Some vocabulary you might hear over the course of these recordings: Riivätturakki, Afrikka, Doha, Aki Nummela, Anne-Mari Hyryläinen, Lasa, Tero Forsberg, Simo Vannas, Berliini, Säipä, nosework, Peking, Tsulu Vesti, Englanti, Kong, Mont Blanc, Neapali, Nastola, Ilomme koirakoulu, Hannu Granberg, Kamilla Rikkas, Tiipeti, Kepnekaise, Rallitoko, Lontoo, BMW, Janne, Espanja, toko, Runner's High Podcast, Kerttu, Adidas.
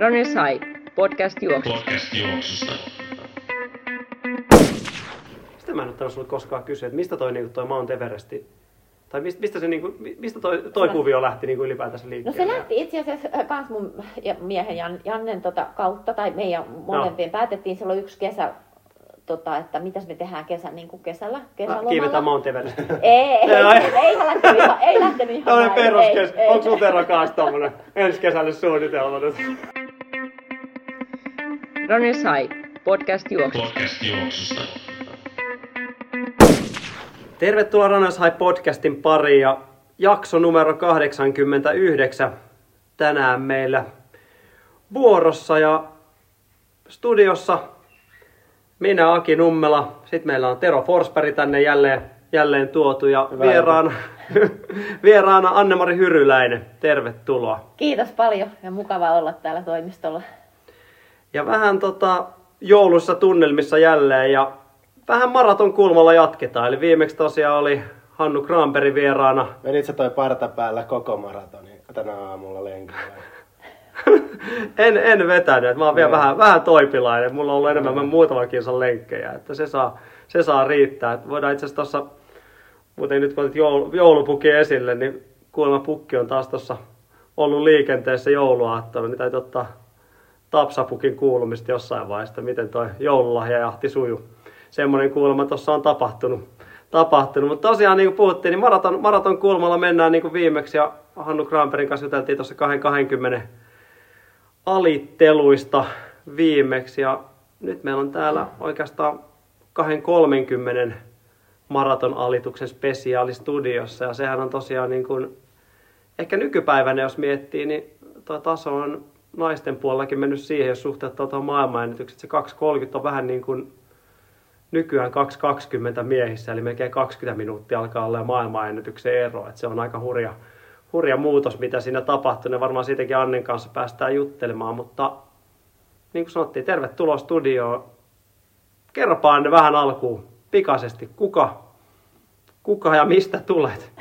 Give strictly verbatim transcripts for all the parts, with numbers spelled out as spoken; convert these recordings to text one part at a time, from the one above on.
Runner's High Podcast juoksusta. Podcast juoksusta. Mistä mä en ottanut sulle koskaan kysyä, että mistä toi, niinku, toi Mount Everesti, tai mistä, se, niinku, mistä toi, toi kuvio lähti niinku, ylipäätänsä liikkeelle? No se lähti itse asiassa kans mun miehen Jan, Jannen tota, kautta, tai meidän molempien no. päätettiin silloin yksi kesä, Tota, että mitäs me tehdään kesä, niin kuin kesällä, kesälomalla. Kiivetään Mount Everest. Ei, ei, ei lähtenyt ihan, ei lähtenyt ihan. Tällainen peruskes, onko sun Tero kanssa tommonen ensi kesälle suunnitelma nyt? Runner's High Podcast juoksusta. Tervetuloa Runner's High Podcastin pariin ja jakso numero kahdeksankymmentäyhdeksän tänään meillä vuorossa ja studiossa. Minä Aki Nummela, sitten meillä on Tero Forsberg tänne jälleen, jälleen tuotu ja vieraana, vieraana Anne-Mari Hyryläinen. Tervetuloa. Kiitos paljon ja mukava olla täällä toimistolla. Ja vähän tota, joulussa tunnelmissa jälleen ja vähän maraton kulmalla jatketaan. Eli viimeksi tosiaan oli Hannu Granberg vieraana. Menit sä toi parta päällä koko maratonin tänä aamulla lenkillä? en, en vetänyt. Mä oon vielä vähän, vähän toipilainen. Mulla on ollut enemmän mm. muutaman kilsan lenkkejä. Että se, saa, se saa riittää. Että voidaan itse asiassa tuossa, muuten nyt kun otit joul, joulupukin esille, niin kuulemma pukki on taas tuossa ollut liikenteessä jouluaattona. Niin täytyy ottaa tapsapukin kuulumista jossain vaiheessa, miten toi joululahjajahti sujuu. Semmoinen kuulemma tuossa on tapahtunut. tapahtunut. Mutta tosiaan niin kuin puhuttiin, niin maraton, maraton kulmalla mennään niin kuin viimeksi. Ja Hannu Granbergin kanssa juteltiin tuossa kaksikymmentä alitteluista viimeksi ja nyt meillä on täällä oikeastaan kaksikymmentä kolmekymmentä maraton alituksen spesiaalistudiossa ja sehän on tosiaan niin kuin, ehkä nykypäivänä jos miettii, niin tuo taso on naisten puolellakin mennyt siihen, jos suhteuttaa tuohon maailmanennätykset. Se kaksi kolmekymmentä on vähän niin kuin nykyään kaksi kaksikymmentä miehissä, eli melkein kaksikymmentä minuuttia alkaa olla maailmanennätyksen ero, että se on aika hurja. Hurja muutos, mitä siinä tapahtui, ja varmaan siitäkin Annen kanssa päästään juttelemaan, mutta niin kuin sanottiin, tervetuloa studioon. Kerropa Anne vähän alkuun pikaisesti, kuka, kuka ja mistä tulet?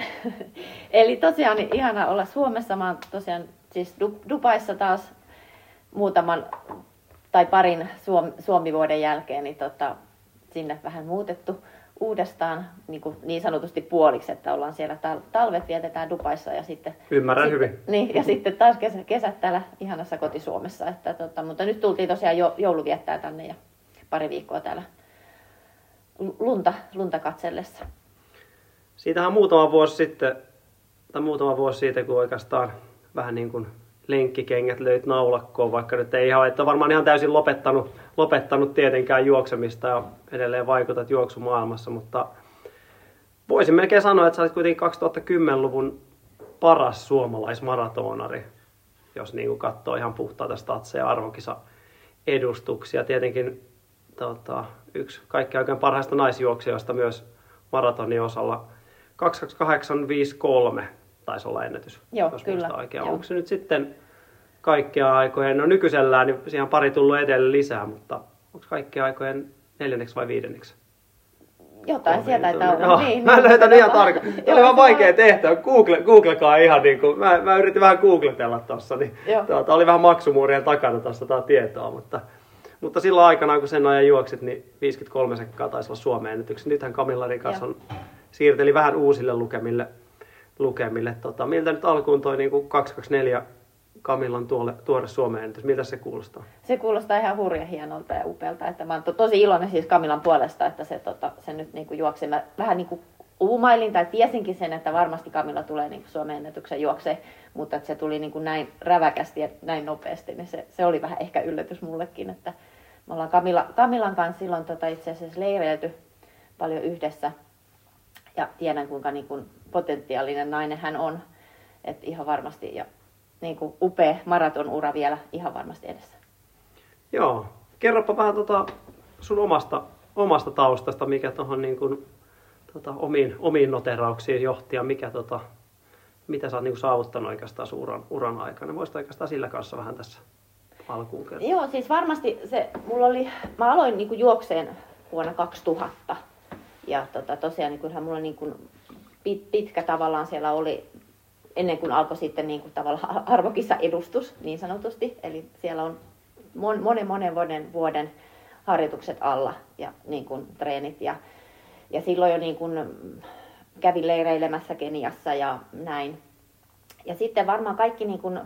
Eli tosiaan ihana olla Suomessa, mä oon tosiaan siis Dubaissa taas muutaman tai parin Suomi-vuoden jälkeen, niin tota, sinne vähän muutettu. Uudestaan niin, kuin niin sanotusti puoliksi, että ollaan siellä talvet vietetään Dubaissa ja sitten ymmärrän sitten, hyvin. Niin, ja sitten taas kesä, kesät täällä ihanassa kotisuomessa. Että, tota, mutta nyt tultiin tosiaan jo, jouluviettää tänne ja pari viikkoa täällä lunta, lunta katsellessa. Siitähän muutama vuosi sitten, tai muutama vuosi siitä, kun oikeastaan vähän niin kuin lenkkikengät löit naulakkoon, vaikka nyt ei ihan, että varmaan ihan täysin lopettanut, lopettanut tietenkään juoksemista ja edelleen vaikutat juoksumaailmassa, mutta voisin melkein sanoa, että sä olet kuitenkin kaksituhattakymmenluvun paras suomalaismaratonari, jos niin kuin katsoo ihan puhtaita statseja ja arvokisa-edustuksia. Tietenkin tota, yksi kaikkein oikein parhaista naisjuoksijoista myös maratonin osalla kaksi kaksikymmentäkahdeksan viisikymmentäkolme. Taisi olla ennätys, joo, jos kyllä. Muista oikein. Joo. Onko se nyt sitten kaikkia aikojen, no nykyisellään, niin siihen on pari tullut edelleen lisää, mutta onko kaikkia aikojen neljänneksi vai viidenneksi? Jotain sieltä ei ole. Niin, mä en niin, löytänyt ihan tarkkaan. Tämä oli vaan vaikea tehtävä. Google, googlekaa ihan niin kuin, mä, mä yritin vähän googletella tuossa, niin tuota, oli vähän maksumuurien takana tuosta tämä tietoa, mutta, mutta silloin aikanaan, kun sen ajan juoksit, niin viisikymmentäkolme sekkaa taisi olla Suomen ennätyksi. Nythän Kamilla Rikkas on, siirteli vähän uusille lukemille. lukemille. Tota, miltä nyt alkuun toi niin kuin kaksi kaksikymmentäneljä Kamillan tuore, tuore Suomen ennätys? Miltä se kuulostaa? Se kuulostaa ihan hurja hienolta ja upealta. Että mä oon to, tosi iloinen siis Kamillan puolesta, että se, tota, se nyt niin kuin juoksee. Mä vähän niin kuin uumailin tai tiesinkin sen, että varmasti Kamilla tulee niin kuin Suomen ennätyksen juokseen, mutta että se tuli niin kuin näin räväkästi ja näin nopeasti. Niin se, se oli vähän ehkä yllätys mullekin. Että me ollaan Kamilla, Kamillan kanssa silloin tota itse asiassa leireilty paljon yhdessä ja tiedän kuinka niin kuin potentiaalinen nainen hän on, että ihan varmasti ja niin kuin upea maratonura vielä ihan varmasti edessä. Joo, kerropa vähän tota sun omasta, omasta taustasta, mikä tuohon niin kuin tota, omiin, omiin noterauksiin johti ja mikä, tota, mitä sä oot niin kuin saavuttanut oikeastaan sun uran, uran aikana. Voisit oikeastaan sillä kanssa vähän tässä alkuun kertoa. Joo, siis varmasti se, mulla oli, mä aloin niin kuin juokseen vuonna kaksituhatta ja tota, tosiaan niin kyllähän mulla niin kuin pitkä tavallaan siellä oli ennen kuin alkoi sitten niin kuin tavallaan arvokisaedustus niin sanotusti. Eli siellä on mon, monen monen vuoden, vuoden harjoitukset alla ja niin kuin treenit. Ja, ja silloin jo niin kuin kävin leireilemässä Keniassa ja näin. Ja sitten varmaan kaikki niin kuin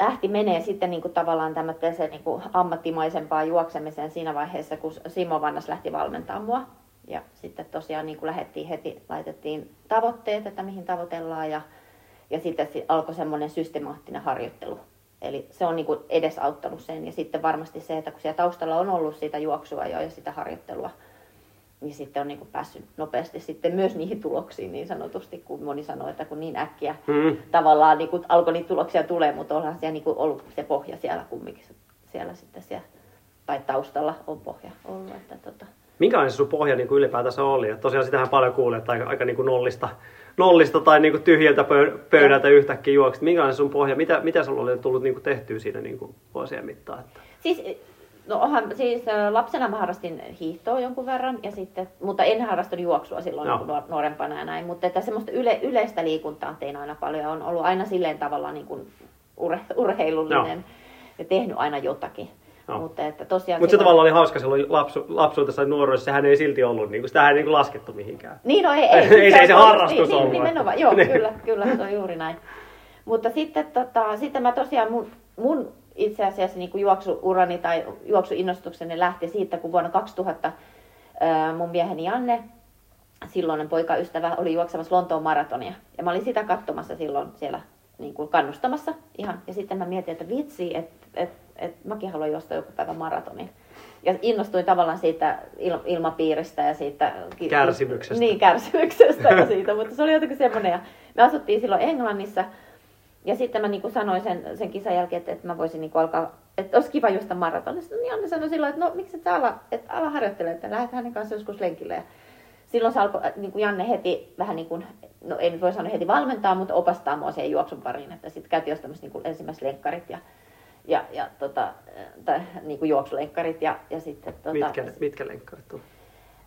lähti menee sitten niin kuin tavallaan tämmöiseen niin kuin ammattimaisempaan juoksemiseen siinä vaiheessa, kun Simo Vannas lähti valmentaa mua. Ja sitten tosiaan niin kuin lähdettiin heti, laitettiin tavoitteet, että mihin tavoitellaan ja, ja sitten alkoi semmoinen systemaattinen harjoittelu. Eli se on niin kuin edesauttanut sen ja sitten varmasti se, että kun siellä taustalla on ollut sitä juoksua jo ja sitä harjoittelua, niin sitten on niin kuin päässyt nopeasti sitten myös niihin tuloksiin niin sanotusti, kun moni sanoo, että kun niin äkkiä hmm. tavallaan niin kuin alkoi niitä tuloksia tulee, mutta onhan siellä niin kuin ollut se pohja siellä kumminkin, siellä sitten siellä, tai taustalla on pohja ollut. Että tota. Minkälainen se sun pohja niin kuin ylipäätänsä oli? Et tosiaan sitähän paljon kuulee, että aika, aika niin kuin nollista, nollista tai niin kuin tyhjältä pöydältä yhtäkkiä juokset. Minkälainen se sun pohja? Mitä, mitä sulla oli tullut niin kuin tehtyä siinä niin kuin vuosien mittaan? Että? Siis, no, onhan, siis lapsena mä harrastin hiihtoa jonkun verran, ja sitten, mutta en harrastanut juoksua silloin no. niin nuorempana ja näin. Mutta että semmoista yle, yleistä liikuntaa tein aina paljon ja on ollut aina silleen tavallaan niin kuin ure, urheilullinen no. ja tehnyt aina jotakin. No. Mutta että tosiaan Mut se tavallaan oli hauska silloin lapsu, lapsuudessa ja nuoruudessa, sehän ei silti ollut, niin kuin, sitä ei niin kuin laskettu mihinkään. Niin no ei, ei. ei se, ei se, se harrastus niin, ollut. Niin, nimenomaan, joo, kyllä, kyllä, se on juuri näin. Mutta sitten, tota, sitten mä tosiaan mun, mun itse asiassa niin kuin juoksuurani tai juoksuinnostukseni lähti siitä, kun vuonna kaksituhatta ää, mun mieheni Janne, silloinen poikaystävä, oli juoksemassa Lontoon maratonia. Ja mä olin sitä katsomassa silloin siellä niin kuin kannustamassa ihan. Ja sitten mä mietin, että vitsi, että... että että mäkin haluan juosta joku päivä maratonin. Ja innostuin tavallaan siitä il- ilmapiiristä ja siitä... Ki- kärsimyksestä. Niin, kärsimyksestä ja siitä, mutta se oli jotenkin semmoinen. Ja me asuttiin silloin Englannissa ja sitten mä niin kuin sanoin sen, sen kisan jälkeen, että, että mä voisin niin kuin alkaa, että olisi kiva juosta maratonista. Niin Anne sanoi silloin, että no miksi et sä ala, että ala harjoittelemaan, että lähdet hänen kanssa joskus lenkille. Ja silloin se alkoi niin kuin Janne heti vähän niin kuin, no en voi sanoa heti valmentaa, mutta opastaa mua siihen juoksun pariin. Että sitten käytiin jostain niin kuin ensimmäiset lenkkarit ja... Ja, ja tota, tai, niin kuin juoksulenkkarit ja, ja sitten... Tota, mitkä, mitkä lenkkarit on?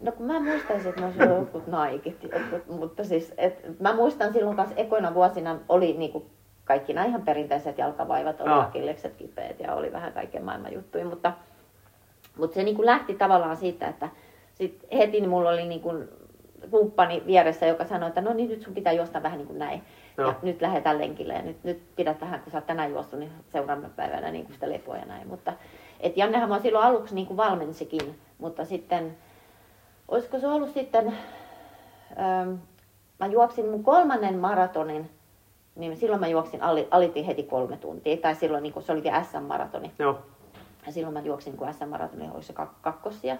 No kun mä muistaisin, että ne olisivat jotkut naikit. Et, mutta siis, et, mä muistan silloin kanssa ekoina vuosina oli niin kuin kaikki nämä ihan perinteiset jalkavaivat, oli akillekset kipeät ja oli vähän kaiken maailman juttuja. Mutta, mutta se niin kuin lähti tavallaan siitä, että sit heti mulla oli niin kuin kumppani vieressä, joka sanoi, että no niin nyt sun pitää juosta vähän niin kuin näin. No. Ja nyt lähdetään lenkille ja nyt, nyt pidät vähän, kun sä oot tänään juossut, niin seuraavana päivänä niin sitä lepoa ja näin. Mutta, et Jannehan mä silloin aluksi niin kuin valmensikin, mutta sitten, olisiko se ollut sitten, ähm, mä juoksin mun kolmannen maratonin, niin silloin mä juoksin, ali, alitin heti kolme tuntia, tai silloin niin kuin, se oli vielä S M-maratoni. No. Ja silloin mä juoksin, kun S M-maratoni oli se kak- kakkosia.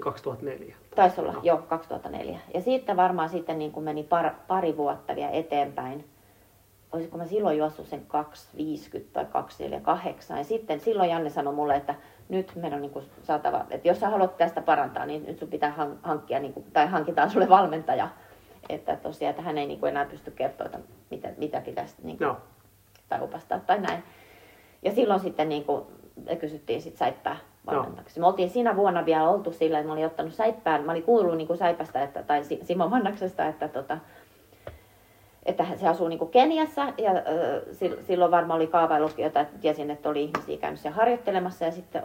kaksituhattaneljä. Taisi olla, no. joo, kaksituhattaneljä. Ja siitä varmaan sitten niin kuin meni par, pari vuotta vielä eteenpäin. Olisiko mä silloin juossut sen kaksi viisikymmentä tai kaksi neljäkymmentäkahdeksan. Ja sitten silloin Janne sanoi mulle, että nyt meidän on niin kuin saatava, että jos sä haluat tästä parantaa, niin nyt sun pitää hankkia, niin kuin, tai hankitaan sulle valmentaja. Että tosiaan, että hän ei niin kuin enää pysty kertoa, että mitä, mitä pitäisi niin kuin, no. tai opastaa tai näin. Ja silloin sitten niin kuin, kysyttiin sitten säippää. No. Me oltiin siinä vuonna vielä oltu sillä, että mä olin ottanut säippään, mä olin kuullut niin kuin säipästä että, tai Simo Vannaksesta, että, tota, että se asuu niin kuin Keniassa ja äh, silloin varmaan oli kaavaillut jotain, että tiesin, että oli ihmisiä käynyt siellä harjoittelemassa ja sitten,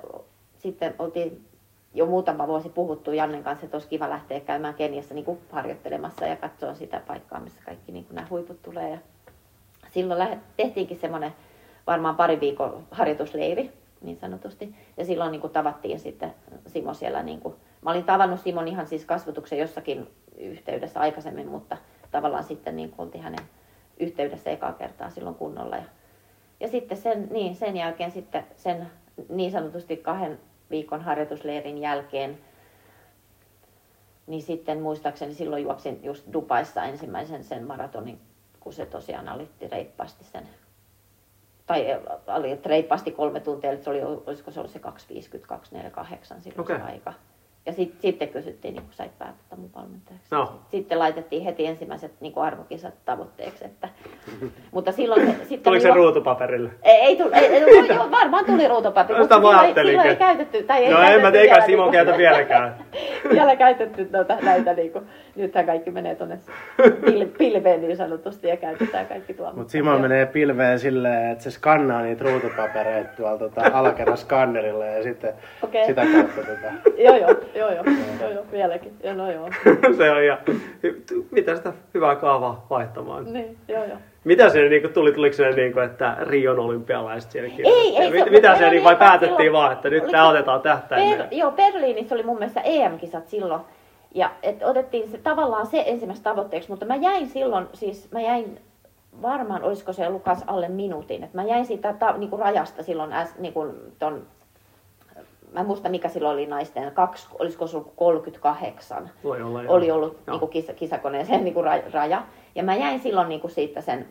sitten oltiin jo muutama vuosi puhuttu Jannen kanssa, että olisi kiva lähteä käymään Keniassa niin kuin harjoittelemassa ja katsoa sitä paikkaa, missä kaikki niin kuin nämä huiput tulee. Ja silloin lähe, tehtiinkin semmoinen varmaan pari viikon harjoitusleiri. Niin sanotusti. Ja silloin niin kuin tavattiin sitten Simo siellä. Niin kuin, mä olin tavannut Simon ihan siis kasvatuksen jossakin yhteydessä aikaisemmin, mutta tavallaan sitten niin kuin oltiin hänen yhteydessä ekaa kertaa silloin kunnolla. Ja, ja sitten sen, niin, sen jälkeen sitten sen niin sanotusti kahden viikon harjoitusleirin jälkeen, niin sitten muistaakseni silloin juoksin just Dubaissa ensimmäisen sen maratonin, kun se tosiaan alitti reippaasti sen. Tai oli reippaasti kolme tuntia, eli se oli, olisiko se ollut se kaksi viisikymmentä, kaksi neljäkymmentäkahdeksan silloin okay. se aika. Ja sit, sitten kysyttiin, niin kun sait päätettä mun valmentajaksi. No. Sitten laitettiin heti ensimmäiset niin kun arvokisat tavoitteeksi. Että. Mutta silloin, sitten tuliko se juo... ruutupaperille? Ei, ei tullut, no, varmaan tuli ruutupaperi, no, mutta silloin ei, silloin ei käytetty. Tai ei no käytetty en mä teikä Simo niin käytä vieläkään. vielä käytetty noita, näitä niin kuin, nythän kaikki menee tuonne pil- pilveen niin sanotusti ja käytetään kaikki tuolla. Mutta Simo menee pilveen silleen, että se skannaa niitä ruutupapereita tuolla tota, alkeraskannerilla ja sitten okay. sitä kautta tätä. Joo joo, joo joo, joo joo, vieläkin, joo no joo. Se on ihan, mitä sitä hyvää kaavaa vaihtamaan. Niin, joo joo. Mitä se niinku tuli, tuliko se niinku, että Rion olympialaiset siellä kirjoitettiin? Mitä se niinku, vai päätettiin silloin, vaan, että nyt tää otetaan tähtäimeen? Per, joo, Berliinissä oli mun mielestä E M-kisat silloin. Ja et otettiin se, tavallaan se ensimmäistä tavoitteeksi, mutta mä jäin silloin, siis mä jäin varmaan, olisiko se Lukas alle minuutin. Et mä jäin siitä ta, niinku, rajasta silloin, äs, niinku, ton, mä en muista mikä silloin oli naisten, kaksi, olisiko se ollut kolmekymmentäkahdeksan, voi olla, oli joo. ollut niinku, kisa, kisakoneeseen niinku, raja. Ja mä jäin silloin niinku siitä sen,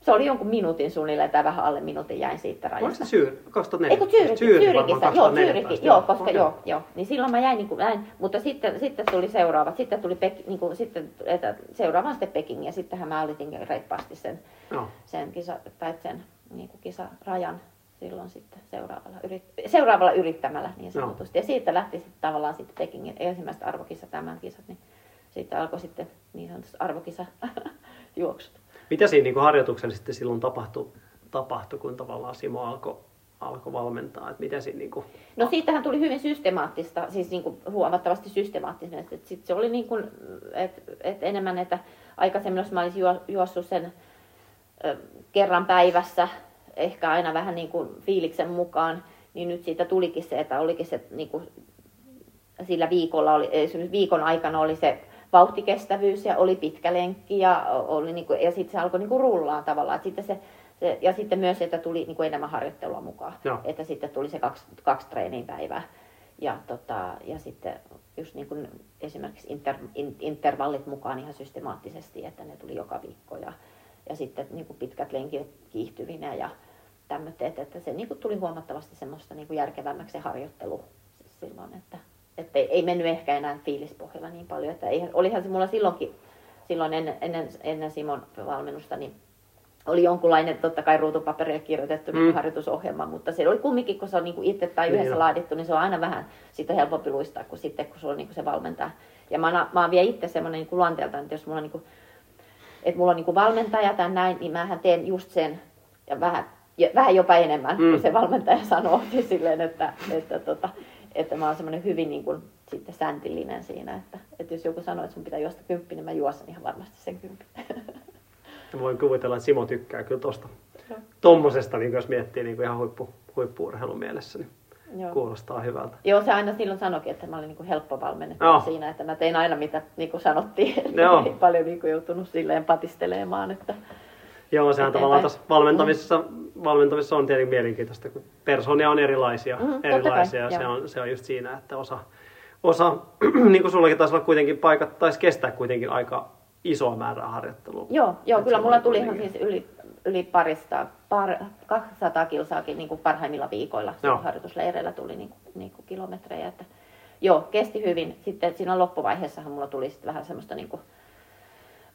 se oli jonkun minuutin suunnilleen tai vähän alle minuutin jäin siitä rajasta. Oliko se Syyri? kaksituhattaneljä? Syyrikissä, joo, Syyrikissä, joo, koska okay. joo, joo. Niin silloin mä jäin niinku näin, mutta sitten, sitten tuli seuraavat, sitten tuli Pek, niinku, sitten, että seuraavan sitten Peking ja sittenhän mä alitin reippaasti sen, no. sen, kisa, tai sen niinku kisarajan silloin sitten seuraavalla, yrit, seuraavalla yrittämällä niin sanotusti. No. Ja siitä lähti sitten tavallaan sitten Pekingin ensimmäiset arvokisa tämän kisat, niin sitten alkoi sitten niin sanotusti arvokisajuoksut. Mitä siinä niin harjoituksella sitten silloin tapahtui, tapahtui kun tavallaan Simo alkoi alko valmentaa? Et mitä siinä, niin kuin... No siitähän tuli hyvin systemaattista, siis niin kuin huomattavasti systemaattisesti. Sitten se oli niin kuin, et, et enemmän, että aikaisemmin jos mä olisin juo, juossut sen ö, kerran päivässä, ehkä aina vähän niin kuin fiiliksen mukaan, niin nyt siitä tulikin se, että olikin se niin kuin, sillä viikolla, oli, esimerkiksi viikon aikana oli se vauhtikestävyys ja oli pitkä lenkki ja, oli niinku, ja sitten se alkoi niinku rullaa tavallaan. Sitten se, se, ja sitten myös, että tuli niinku enemmän harjoittelua mukaan. No. Että sitten tuli se kaksi, kaksi treenipäivää. Ja, tota, ja sitten just niinku esimerkiksi inter, in, intervallit mukaan ihan systemaattisesti, että ne tuli joka viikko. Ja, ja sitten niinku pitkät lenkit kiihtyvinä ja tämmöitä. Että, että se niinku tuli huomattavasti semmoista niinku järkevämmäksi se harjoittelu siis silloin, että... Että ei, ei mennyt ehkä enää fiilispohjalla niin paljon, että ei, olihan se mulla silloinkin, silloin ennen, ennen, ennen Simon valmennusta, niin oli jonkunlainen totta kai ruutupaperille kirjoitettu mm. niin harjoitusohjelma, mutta se oli kumminkin, kun se on niin kuin itse tai yhdessä niin laadittu, niin se on aina vähän sitä helpompi luistaa kuin sitten, kun sulla on niin kuin se valmentaja. Ja mä, mä oon vielä itse semmoinen niin kuin luonteeltaan, että jos mulla on, niin kuin, että mulla on niin kuin valmentaja tai näin, niin mähän teen just sen ja vähän, ja, vähän jopa enemmän, mm. kun se valmentaja sanoo niin silleen, että... että tota, että mä oon semmoinen hyvin niin kuin, sitten säntillinen siinä, että, että jos joku sanoo, että sun pitää juosta kymppi, niin mä juosan ihan varmasti sen kymppi. Voin kuvitella, että Simo tykkää kyllä tosta. No. Tommosesta, niin jos miettii niin ihan huippu, huippu-urheilun mielessä, niin joo. Kuulostaa hyvältä. Joo, se aina silloin sanoikin, että mä olin niin kuin helppo valmennettu no. siinä, että mä tein aina mitä niin kuin sanottiin. No. Ei paljon niin kuin joutunut silleen patistelemaan, että... Joo, sehän eteenpäin. Tavallaan tässä valmentamisessa, mm. valmentamisessa on tietenkin mielenkiintoista, kun persoonia on erilaisia, mm, erilaisia kai, se, on, se on just siinä, että osa, osa niin kuin sullakin taisi olla kuitenkin paikat, taisi kestää kuitenkin aika isoa määrää harjoittelua. Joo, joo kyllä mulla tuli ihan siis yli, yli parista, par, kaksisataa kilsaakin niin kuin parhaimmilla viikoilla, no. harjoitusleireillä tuli niin kuin, niin kuin kilometrejä, että joo, kesti hyvin. Sitten siinä loppuvaiheessahan mulla tuli sitten vähän semmoista niin kuin,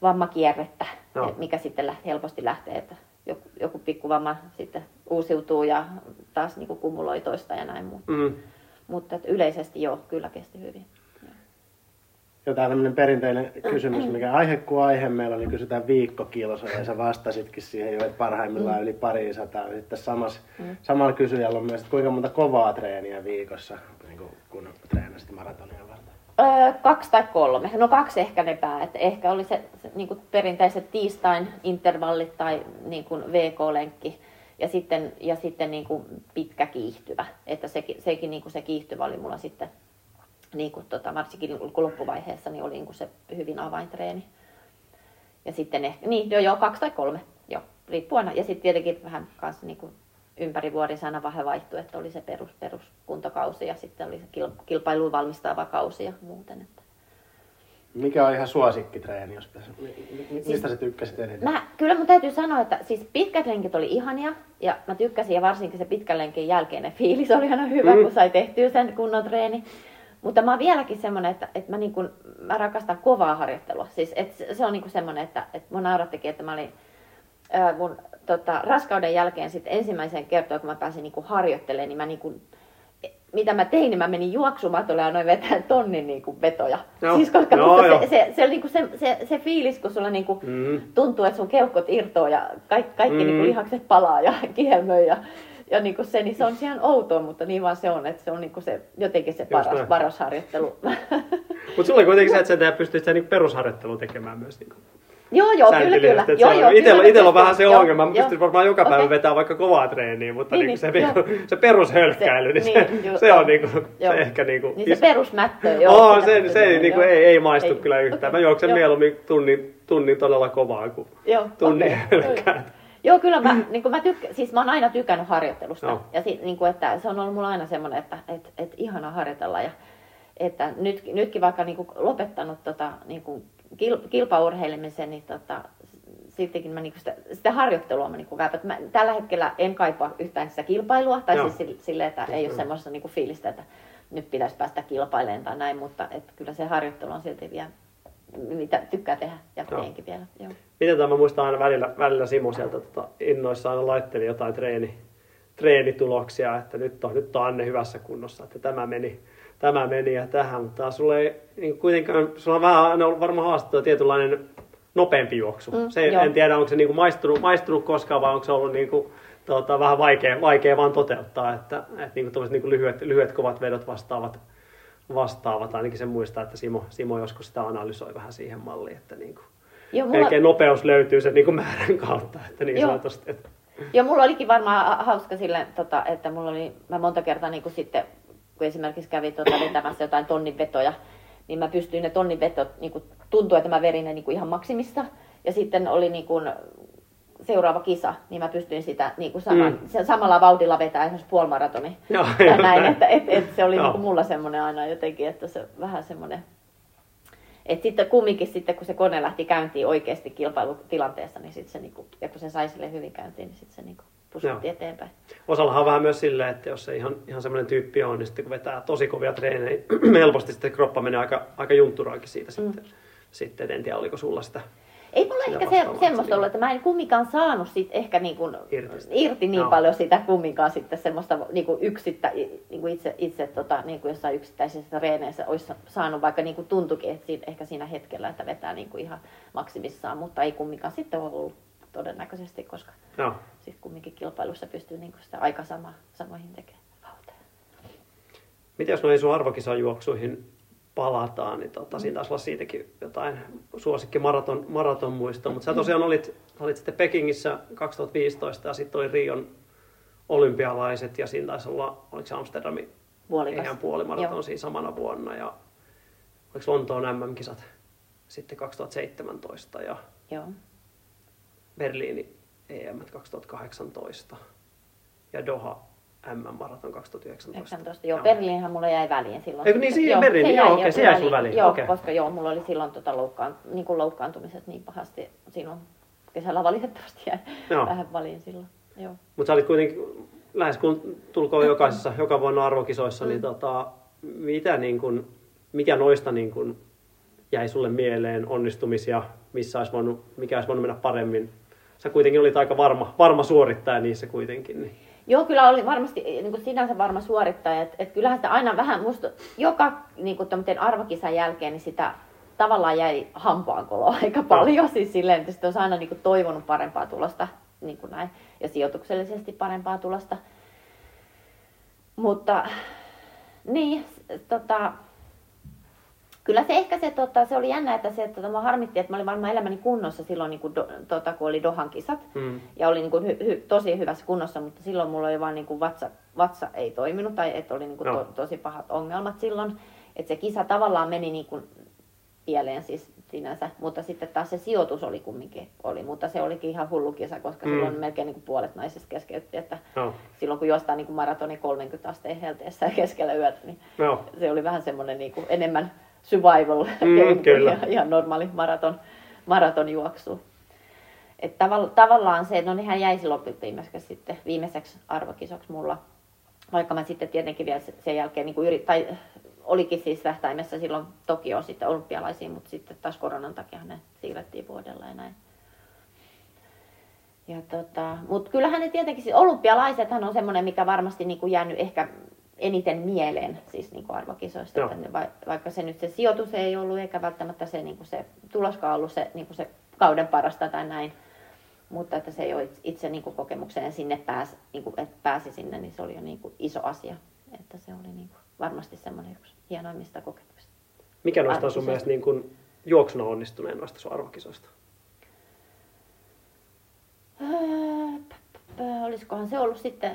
vammakierrettä, no. mikä sitten lähtee, helposti lähtee, että joku, joku pikkuvamma sitten uusiutuu ja taas niin kuin kumuloi toista ja näin muuta. Mm. Mutta että yleisesti joo, kyllä kesti hyvin. Joo, tämä on tämmöinen perinteinen kysymys, mikä aihe kuin aihe meillä oli, kysytään viikkokilsoja ja sä vastasitkin siihen jo, että parhaimmillaan mm. yli pari sataa. Sitten samas, mm. samalla kysyjällä on myös, että kuinka monta kovaa treeniä viikossa, niin kun treenasit maratonia varten? Öö, kaksi tai kolme. No kaksi ehkä ne pää. Että ehkä oli se, se niin kuin perinteiset tiistain intervallit tai niin kuin V K-lenkki ja sitten, ja sitten niin kuin pitkä kiihtyvä. Että sekin, sekin niin kuin se kiihtyvä oli mulla sitten, niin kuin tota, varsinkin loppuvaiheessa, niin oli niin kuin se hyvin avaintreeni. Ja sitten ehkä, niin joo, joo kaksi tai kolme, joo, riippuu aina. Ja sitten tietenkin vähän kanssa niin kuin ympäri vuodessa aina vähän vaihtui, että oli se perus, peruskuntokausi ja sitten oli se kilpailuun valmistava kausi ja muuten. Että. Mikä on ihan suosikkitreeni, jos pitäisi, mistä siis, sä tykkäsit eniten? Mä, kyllä mun täytyy sanoa, että siis pitkät lenkit oli ihania ja mä tykkäsin ja varsinkin se pitkän lenkin jälkeinen fiilis oli aina hyvä, mm. kun sai tehtyä sen kunnon treeni. Mutta mä oon vieläkin semmoinen, että, että mä, niin kun, mä rakastan kovaa harjoittelua. Siis, että se on niin semmoinen, että, että mun naurattikin, että mä olin ää, mun... Tota, raskauden jälkeen sitten ensimmäisen kertoa, kun mä pääsin niinku harjoittelemaan, niin mä niinku mitä mä tein, niin mä menin juoksumatolle ja noin vetään tonnin niinku vetoja. No. Siis koska no, koska se, se, se, niinku se, se, se fiilis, kun sulla niinku mm. tuntuu, että sun keuhkot irtoaa ja kaikki, kaikki mm. niinku lihakset palaa ja kihelmöi ja, ja niinku se, niin se on ihan outoa, mutta niin vaan se on, että se on niinku se, jotenkin se paras, paras harjoittelu. Mutta sulla kuitenkin se, että sä pystyt sitä niinku perusharjoittelua tekemään myös. Niinku. Joo, joo, kyllä, kyllä. Joo, joo, itellä, kyllä, itellä on vähän se joo, ongelma. Mä pystyn varmaan joka päivä okay. vetämään vaikka kovaa treeniä, mutta niin, niin, niin, se, se perushölkkäily, niin, niin, se, ju, se joo, on niinku, se ehkä niinku... Niin se perusmättö, joo. Oh, se, se, se niin, niinku, ei, ei maistu ei, kyllä yhtään. Okay, mä juoksen mieluummin tunnin, tunnin todella kovaa kuin joo, tunnin okay, hölkkään. Joo, kyllä mä, niinku mä tykkään, siis mä oon aina tykännyt harjoittelusta. No. Ja si, niinku, että se on ollut mulla aina semmoinen, että et, et ihana harjoitella. Ja, että nyt, nytkin vaikka niinku lopettanut tota... Niinku, kilpaurheilemisen, niin tota, sittenkin mä niinku sitä, sitä harjoittelua mä niinku kaipan. Mä tällä hetkellä en kaipaa yhtään sitä kilpailua, tai joo, siis silleen, että ei ole semmoista niinku fiilistä, että nyt pitäisi päästä kilpailemaan tai näin, mutta et kyllä se harjoittelu on silti vielä, mitä tykkää tehdä ja teenkin vielä. Joo. Miten tämä, mä muistan aina välillä, välillä Simo sieltä tota, innoissa aina laitteli jotain treeni, treenituloksia, että nyt on, nyt on Anne hyvässä kunnossa, että tämä meni. Tämä meni ja tähän, mutta sulla, ei, niin kuitenkaan, sulla on vähän aina ollut varmaan haastettua tietynlainen nopeampi juoksu. Mm, se, en tiedä, onko se niin kuin maistunut, maistunut koskaan vai onko se ollut niin kuin, tuota, vähän vaikea, vaikea vaan toteuttaa. Että, että niin kuin niin kuin lyhyet, lyhyet kovat vedot vastaavat, vastaavat. Ainakin sen muistaa, että Simo, Simo joskus sitä analysoi vähän siihen malliin, että niin kuin, joo, mulla... melkein nopeus löytyy sen niin kuin määrän kautta. Että niin sanotusti, että... Joo, mulla olikin varmaan hauska sille, tota, että mulla oli, mä monta kertaa niin kuin sitten... kun esimerkiksi kävin tuota vetämässä jotain tonnin vetoja, niin mä pystyin ne tonnin vetot, niin tuntui, että mä verin ne niin ihan maksimista. Ja sitten oli niin kuin seuraava kisa, niin mä pystyin sitä niin sama, mm. se, samalla vauhdilla vetää esimerkiksi puolimaratoni. Joo, tai näin, että et, et, se oli niin kuin mulla semmoinen aina jotenkin, että se vähän semmoinen... Että sitten kumminkin sitten, kun se kone lähti käyntiin oikeasti kilpailutilanteessa, niin sitten se niin kuin, ja kun sen sai sille hyvin käyntiin, niin sitten se niin kuin pusuttiin eteenpäin. Osallahan on vähän myös silleen, että jos se ihan, ihan semmoinen tyyppi on, niin sitten kun vetää tosi kovia treenejä, helposti sitten kroppa menee aika, aika juntturaakin siitä mm. sitten. Sitten en tiedä, oliko sulla sitä. Ei mulla ehkä se, semmoista ollut, että mä en kumminkaan saanut sit ehkä niin kuin irti niin no. paljon sitä kumminkaan sitten semmoista niin kuin yksittä, niin kuin itse, itse tota, niin kuin jossain yksittäisessä treeneissä olisi saanut, vaikka niin kuin tuntuikin että siinä, ehkä siinä hetkellä, että vetää niin kuin ihan maksimissaan, mutta ei kumminkaan sitten ole ollut todennäköisesti, koska no. sitten kumminkin kilpailussa pystyy niin kuin sitä aika sama, samoihin tekemään. Miten jos noihin sun arvokisajuoksuihin palataan, niin tota, siinä taisi olla siitäkin jotain suosikki maraton, maraton muisto. Mutta sä tosiaan olit, olit sitten Pekingissä kaksituhattaviisitoista ja sitten oli Rion olympialaiset ja siinä taisi olla, oliko se Amsterdamin ihan puolimaraton joo. siinä samana vuonna ja oliko Lontoon M M-kisat sitten kaksituhattaseitsemäntoista ja joo. Berliini E M kaksituhattakahdeksantoista ja Doha M M-maraton kaksituhattayhdeksäntoista. Joo, Berliinhän mulla jäi väliin silloin. Eikö niin, siihen Berliiniin? Joo, okei, se jäi sun väliin. Joo, okay. Koska joo, mulla oli silloin tota loukkaan, niin kuin loukkaantumiset niin pahasti silloin kesällä valitettavasti jäi joo. vähän väliin silloin. Mutta sä olit kuitenkin lähes kun tulkoon jokaisessa, joka vuonna arvokisoissa, mm. niin tota, mitä niin kun, mikä noista niin kun jäi sulle mieleen onnistumisia, missä olisi voinut, mikä olisi voinut mennä paremmin? Sä kuitenkin olit aika varma, varma suorittaja niissä kuitenkin. Niin. Joo, kyllä oli varmasti niin kuin sinänsä varma suorittaja, että et kyllähän sitä aina vähän, musta joka niin kuin arvokisan jälkeen, niin sitä tavallaan jäi hampaankoloa aika paljon, no. siis silleen, että sitä olisi aina niin kuin toivonut parempaa tulosta, niin kuin näin, ja sijoituksellisesti parempaa tulosta. Mutta, niin, tota, kyllä se ehkä se, tota, se oli jännä, että se, että tota, mä harmitti, että mä olin varmaan elämäni kunnossa silloin, niin kuin do, tota, kun oli Dohan kisat. Mm. Ja oli niin kuin, hy, hy, tosi hyvässä kunnossa, mutta silloin mulla oli vaan niin kuin vatsa, vatsa ei toiminut tai että oli niin kuin no. to, tosi pahat ongelmat silloin. Että se kisa tavallaan meni niin kuin pieleen siis sinänsä, mutta sitten taas se sijoitus oli kumminkin, oli, mutta se olikin ihan hullu kisa, koska mm. silloin melkein niin kuin puolet naisista keskeytti, että no. silloin kun juostaan niin kuin maratoni kolmekymmentä asteen helteessä ja keskellä yötä, niin no. se oli vähän semmoinen niin kuin enemmän survival, mm, kyllä. ihan normaali maraton, maratonjuoksu. Että tavall- tavallaan se, no nehän jäi silloin viimeiseksi, sitten, viimeiseksi arvokisoksi mulla, vaikka mä sitten tietenkin vielä sen jälkeen niin yrit- tai olikin siis tähtäimessä silloin Tokioon sitten olympialaisiin, mutta sitten taas koronan takia ne siirrettiin vuodella ja näin. Ja tota, mutta kyllähän ne tietenkin, siis olympialaisethan on semmoinen, mikä varmasti niin kuin jäänyt ehkä eniten mieleen siis niin kuin arvokisoista. Että ne, vaikka se nyt se sijoitus ei ollut eikä välttämättä se, niin kuin se tuloskaan ollut se, niin kuin se kauden parasta tai näin, mutta että se ei ole itse niin kuin kokemukseen sinne pääsi, niin kuin, että pääsi sinne, niin se oli jo niin kuin iso asia. Että se oli niin kuin varmasti semmoinen yksi hienoimmista kokemuksista. Mikä noista on sun mielestä niin kuin juoksuna onnistuneen noista sun arvokisoista? Olisikohan se ollut sitten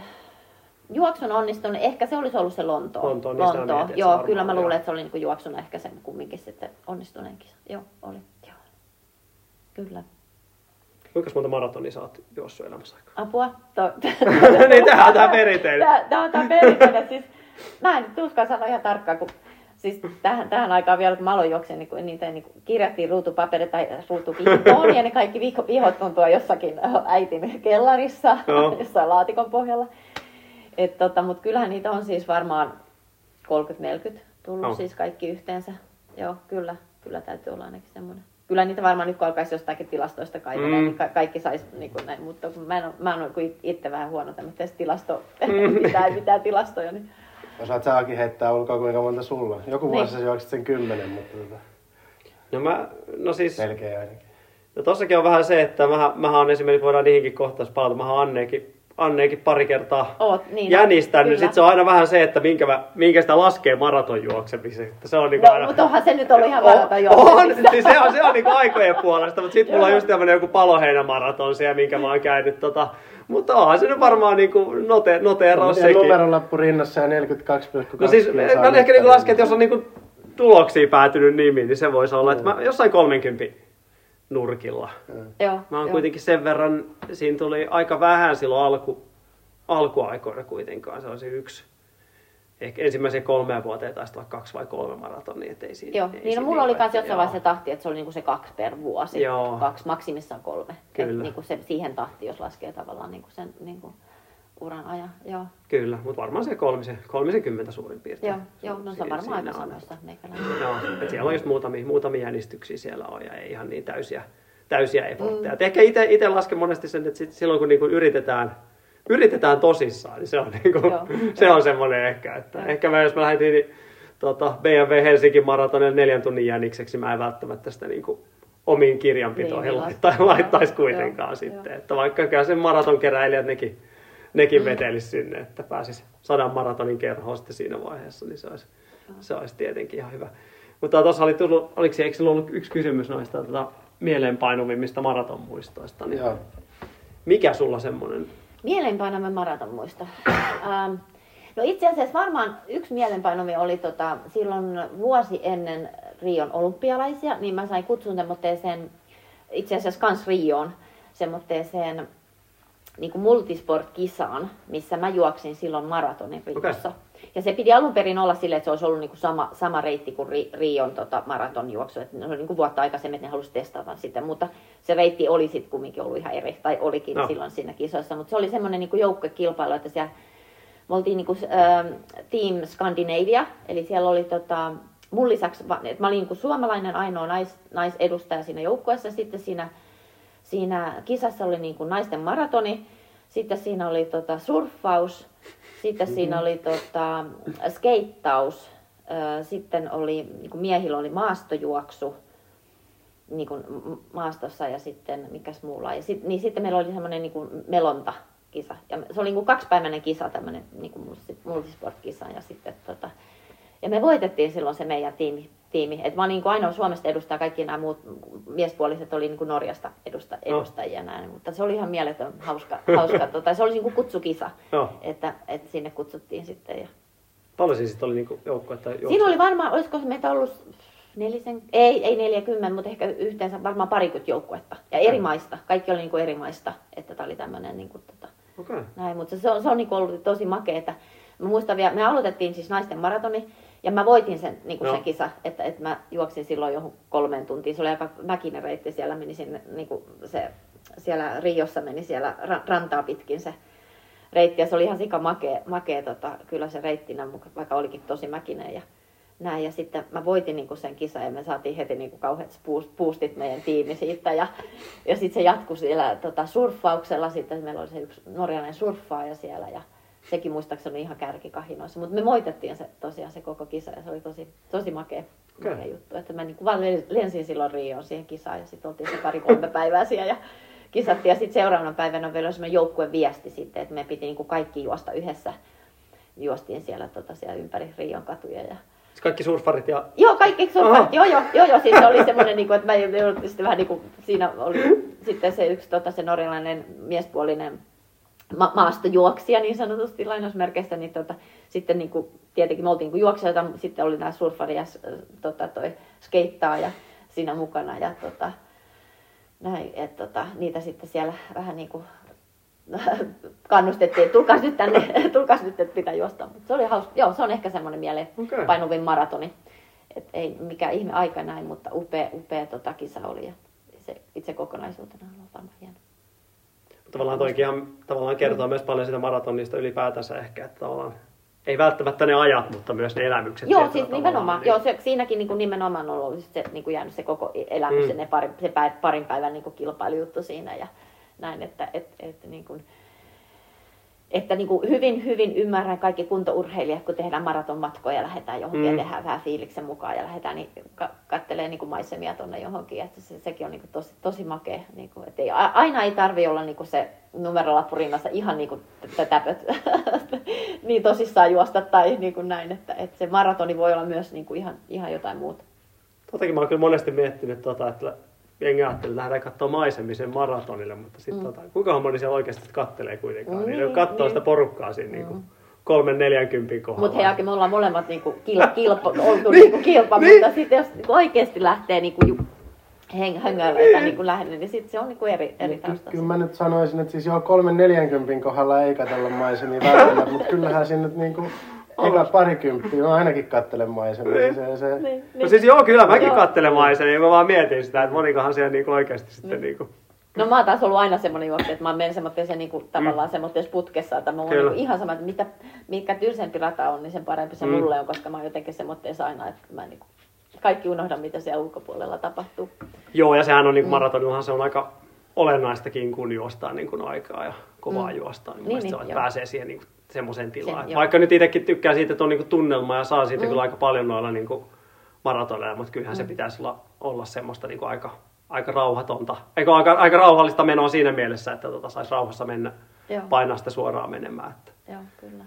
juoksun onnistunut, ehkä se olisi ollut se Lontoo. Lontoo, niin Lontoo. Mietin, joo, kyllä arvoin. Mä luulen, että se oli niinku juoksuna ehkä sen kumminkin sitten onnistuneen kisa. Joo, oli. Joo. Kyllä. Kuinka monta maratonia sä oot juossut elämässä aikaa? Apua. Niin tämähän on tää perinteinen. Tää on tää perinteinen. Siis, mä en tuskaan sanoa ihan tarkkaan, kun siis tähän, tähän aikaan vielä, kun mä aloin juoksen, niin niitä niin kirjattiin ruutupaperille tai ruutuviihoon, ja ne kaikki vihot tuntua jossakin äitin kellarissa, no. jossain laatikon pohjalla. Et tota, mut kyllähän niitä on siis varmaan kolmekymmentä neljäkymmentä tullut no. siis kaikki yhteensä. Joo, kyllä, kyllä täytyy olla ainakin semmoinen. Kyllä niitä varmaan nyt kun alkaisi jostakin tilastoista kaivelemaan, mm. niin ka- kaikki saisi niin kuin näin, mutta mä en, mä en ole itse vähän huono tämmöistä tilastoa, mm. mitään, mitään tilastoja, niin... Osaat saakin heittää ulkoa kuinka monta sulla. Joku vuosi niin. juoksit sen kymmenen, mutta... Tota... No mä, no siis... Selkeä ainakin. No tossakin on vähän se, että mähän, mähän on esimerkiksi, voidaan niihinkin kohtaan palata, mähän Anneenkin, Anneenkin pari kertaa Oot, niin jänistänyt. Kyllä. Sitten se on aina vähän se, että minkä, mä, minkä sitä laskee maratonjuoksemiksi. Se on niinku no, aina... Mutta onhan se nyt ollut ihan maratonjuoksemista. On, siis se on, se on niinku aikojen puolesta, mutta sitten mulla on just tämmönen joku paloheinämaraton siellä, minkä mä oon käynyt tota... Mutta onhan se nyt varmaan niinku note, noteeraus sekin. Numerolappu rinnassa ja neljäkymmentäkaksi pilkku kaksi. No siis mä en ehkä niinku laske, että jos on niinku tuloksiin päätynyt nimi, niin se voisi olla, mm. että mä jossain kolmekymmentä nurkilla. Mm. Mä oon kuitenkin sen verran, siinä tuli aika vähän silloin alku, alkuaikoina kuitenkaan, se on se yksi. Ehkä ensimmäiseen kolmeen vuoteen taisi olla kaksi vai kolme maratonia, ettei siinä... Joo, ei niin siinä no, mulla oli kans jossain vaiheessa tahti, että se oli niinku se kaksi per vuosi, joo. kaksi, maksimissaan kolme. Kyllä. Niinku se, siihen tahti, jos laskee tavallaan niinku sen niinku uran ajan, joo. Kyllä, mutta varmaan se kolmisen, kolmisenkymmentä suurin piirtein. Joo, joo no se on varmaan aika samassa meikäläinen. Joo, että siellä on just muutamia, muutamia jänistyksiä siellä on ja ei ihan niin täysiä, täysiä efortteja. Mm. Ehkä itse lasken monesti sen, että sit silloin kun niinku yritetään... Yritetään tosissaan, niin se on, niinku, joo, se on semmoinen ehkä, että joo. Ehkä mä, jos mä lähdin niin, tota, B M W Helsingin maratonin neljän tunnin jänikseksi, mä en välttämättä sitä niinku, omiin kirjanpitoihin niin, laittais, laittaisi kuitenkaan joo, sitten. Joo. Että vaikka kyllä sen maratonkeräilijät nekin, nekin mm. vetelisi sinne, että pääsisi sadan maratonin kerhoon sitten siinä vaiheessa, niin se olisi, se olisi tietenkin ihan hyvä. Mutta tuossa oli tullut, oliko se, eikö sillä ollut yksi kysymys noista tota, mieleenpainuvimmista maratonmuistoista? Niin mikä sulla semmoinen... Mielenpainomme maratonmuisto. Ähm, no itse asiassa varmaan yksi mielenpainomme oli tota, silloin vuosi ennen Rion olympialaisia, niin mä sain kutsun semmoitteeseen, itse asiassa kans Rioon, semmoitteeseen niin multisport-kisaan, missä mä juoksin silloin maratonin Riossa. Okay. Ja se piti alun perin olla silleen, että se olisi ollut niin kuin sama, sama reitti kuin ri, Rion tota, maratonjuoksu. Että ne oli niin kuin vuotta aikaisemmin, että ne halusi testata sitä, mutta se reitti oli sitten kumminkin ollut ihan eri, tai olikin no. silloin siinä kisoissa. Mutta se oli semmoinen niin kuin joukkokilpailu, että siellä me oltiin niin kuin, ä, Team Scandinavia, eli siellä oli tota, mun lisäksi, että mä olin niin kuin suomalainen ainoa nais, naisedustaja siinä joukkueessa, sitten siinä, siinä kisassa oli niin kuin naisten maratoni, sitten siinä oli tota, surffaus, sitten mm-hmm. siinä oli tota, skeittaus, sitten oli, niin kuin miehillä oli maastojuoksu niin kuin maastossa ja sitten mikäs muulla. Ja sit, niin sitten meillä oli semmoinen niin kuin melontakisa. Ja se oli niin kuin kaksipäiväinen kisa, tämmöinen niin kuin multisport-kisa. Ja, sitten, tota, ja me voitettiin silloin se meidän tiimi. tiimi. Et mä olin niin kuin ainoa Suomesta edustaja, kaikki nämä muut miespuoliset oli niin kuin Norjasta edusta, edustajia no. näin, mutta se oli ihan mieletön hauska, hauska tota, se oli niin kuin kutsukisa, no. että, että sinne kutsuttiin sitten. Ja... Paljon siinä sitten oli niin kuin joukkoa? Siinä oli varmaan, olisiko meitä ollut nelisen, ei, ei neljäkymmentä, mutta ehkä yhteensä varmaan parikymmentä joukkuetta ja eri maista, kaikki oli niin kuin eri maista, että tämä oli tämmöinen niin kuin tota, okay. näin, mutta se on, se on niin kuin ollut tosi makeeta. Mä muistan vielä, me aloitettiin siis naisten maratoni. Ja mä voitin sen, niin kuin no. se kisa, että, että mä juoksin silloin johon kolmeen tuntiin. Se oli aika mäkinen reitti, siellä meni sinne, niin kuin se, siellä Riossa meni siellä rantaa pitkin se reitti. Ja se oli ihan sika makea, makea tota, kyllä se reittinä, vaikka olikin tosi mäkinen ja näin. Ja sitten mä voitin niin kuin sen kisan ja me saatiin heti niin kuin kauheat boostit meidän tiimi siitä. Ja, ja sitten se jatkui siellä tota, surffauksella, sitten meillä oli se yksi norjalainen surffaaja siellä ja Sekin muistaakseni ihan kärkikahinoissa, mutta me moitettiin se, tosiaan se koko kisa ja se oli tosi, tosi makea, okay. makea juttu. Että mä niin vaan lensin silloin Rioon siihen kisaan ja sitten oltiin se pari kolme päivää siellä ja kisattiin. Ja sitten seuraavana päivänä vielä oli semmoinen joukkueen viesti sitten, että me piti niin kuin kaikki juosta yhdessä. Juostiin siellä, tota, siellä ympäri Rion katuja ja kaikki surfarit ja... Joo, kaikki surfarit, joo, joo, joo, joo, siis se oli semmoinen, niin kuin, että mä jouduttiin sitten vähän niin kuin, siinä oli sitten se yksi tota, se norjalainen miespuolinen ma- maastojuoksija niin sanotusti lainausmerkeissä, niin tota, sitten niin kuin, tietenkin me oltiin niin juoksijoita, sitten oli nämä surfari ja tota, toi skeittaa ja siinä mukana ja tota, näin, et, tota, niitä sitten siellä vähän niin kuin kannustettiin, tulkaas nyt tänne, tulkaas nyt, että pitää juosta. Mut se oli hauska. Joo, se on ehkä semmoinen mieleen okay. painuvin maratoni. Et ei mikään ihme aika näin, mutta upea, upea tota kisa oli ja se itse kokonaisuutena on varmaan hieno. Tavallaan toikin tavallaan kertoo mm. myös paljon sitä maratonista ylipäätänsä ehkä, että tavallaan ei välttämättä ne ajat, mutta myös ne elämykset. Joo, siis nimenomaan. Niin... Joo, se, siinäkin niin kuin nimenomaan on ollut se, niin kuin jäänyt se koko elämys, mm. ne pari, se parin päivän niin kuin kilpailujuttu siinä ja näin, että, että, että, niin kuin, että niin kuin hyvin, hyvin ymmärrän kaikki kuntourheilijat, kun tehdään maratonmatkoja ja lähdetään johonkin mm. ja tehdään vähän fiiliksen mukaan ja lähdetään, niin kattelee niin kuin maisemia tuonne johonkin. Että se, sekin on niin kuin tosi, tosi makea. Niin kuin, että ei, aina ei tarvitse olla niin kuin se numerolappu rinnassa ihan niin kuin tätäpöt niin tosissaan juosta tai niin kuin näin. Että, että se maratoni voi olla myös niin kuin ihan, ihan jotain muuta. Totakin mä oon kyllä monesti miettinyt, tota, että... Jengi ajatteli, että lähdetään katsoa maisemia sen maratonille, mutta sitten mm. tota, kuinkahan moni siellä oikeasti kattelee kuitenkaan. Mm, niin, niin, katsoo niin. sitä porukkaa siinä mm. niinku kolmen neljänkympin kohdalla. Mutta hei Aki, me ollaan molemmat niinku kil, kilpa, oltu niinku kilpa, mutta sitten jos niinku oikeasti lähtee niinku hengäilemään tai niinku lähden, niin sitten se on niinku eri, eri taustassa. Kyllä mä nyt sanoisin, että siis joo kolmen neljänkympin kohdalla ei katsella maisemia välttämättä, mutta kyllähän siinä nyt niinku... Eka parikymppiä, mä ainakin kattelen maisemia. Niin. Se, se. Niin, niin. No siis joo, kyllä mäkin joo. kattelen maisemia, mä vaan mietin sitä, että monikahan siellä niinku oikeasti niin. sitten niinku... No mä oon taas ollut aina semmoinen juoksi, että mä oon mennyt semmoitteeseen niinku tavallaan mm. semmoitteessa putkessa, että mä oon niinku ihan sama, että mitä, mikä tylsempi rata on, niin sen parempi se mm. mulle on, koska mä oon jotenkin semmoitteessa aina, että mä niinku... Kaikki unohdan, mitä siellä ulkopuolella tapahtuu. Joo, ja sehän on niinku mm. maratonilhan se on aika olennaistakin, kun juostaan niinku aikaa ja kovaa mm. juostaan. Niin, niin, niin, se on, pääsee siihen niinku... semmoisen tilaan. Sen, vaikka nyt itsekin tykkää siitä, että on niinku tunnelma ja saa siitä mm. kyllä aika paljon noilla niinku maratoneilla, mutta kyllähän mm. se pitäisi olla, olla semmoista niinku aika, aika rauhatonta, eikä aika, aika rauhallista menoa siinä mielessä, että tota, saisi rauhassa mennä, Joo. painaa sitä suoraan menemään. Että. Joo, kyllä.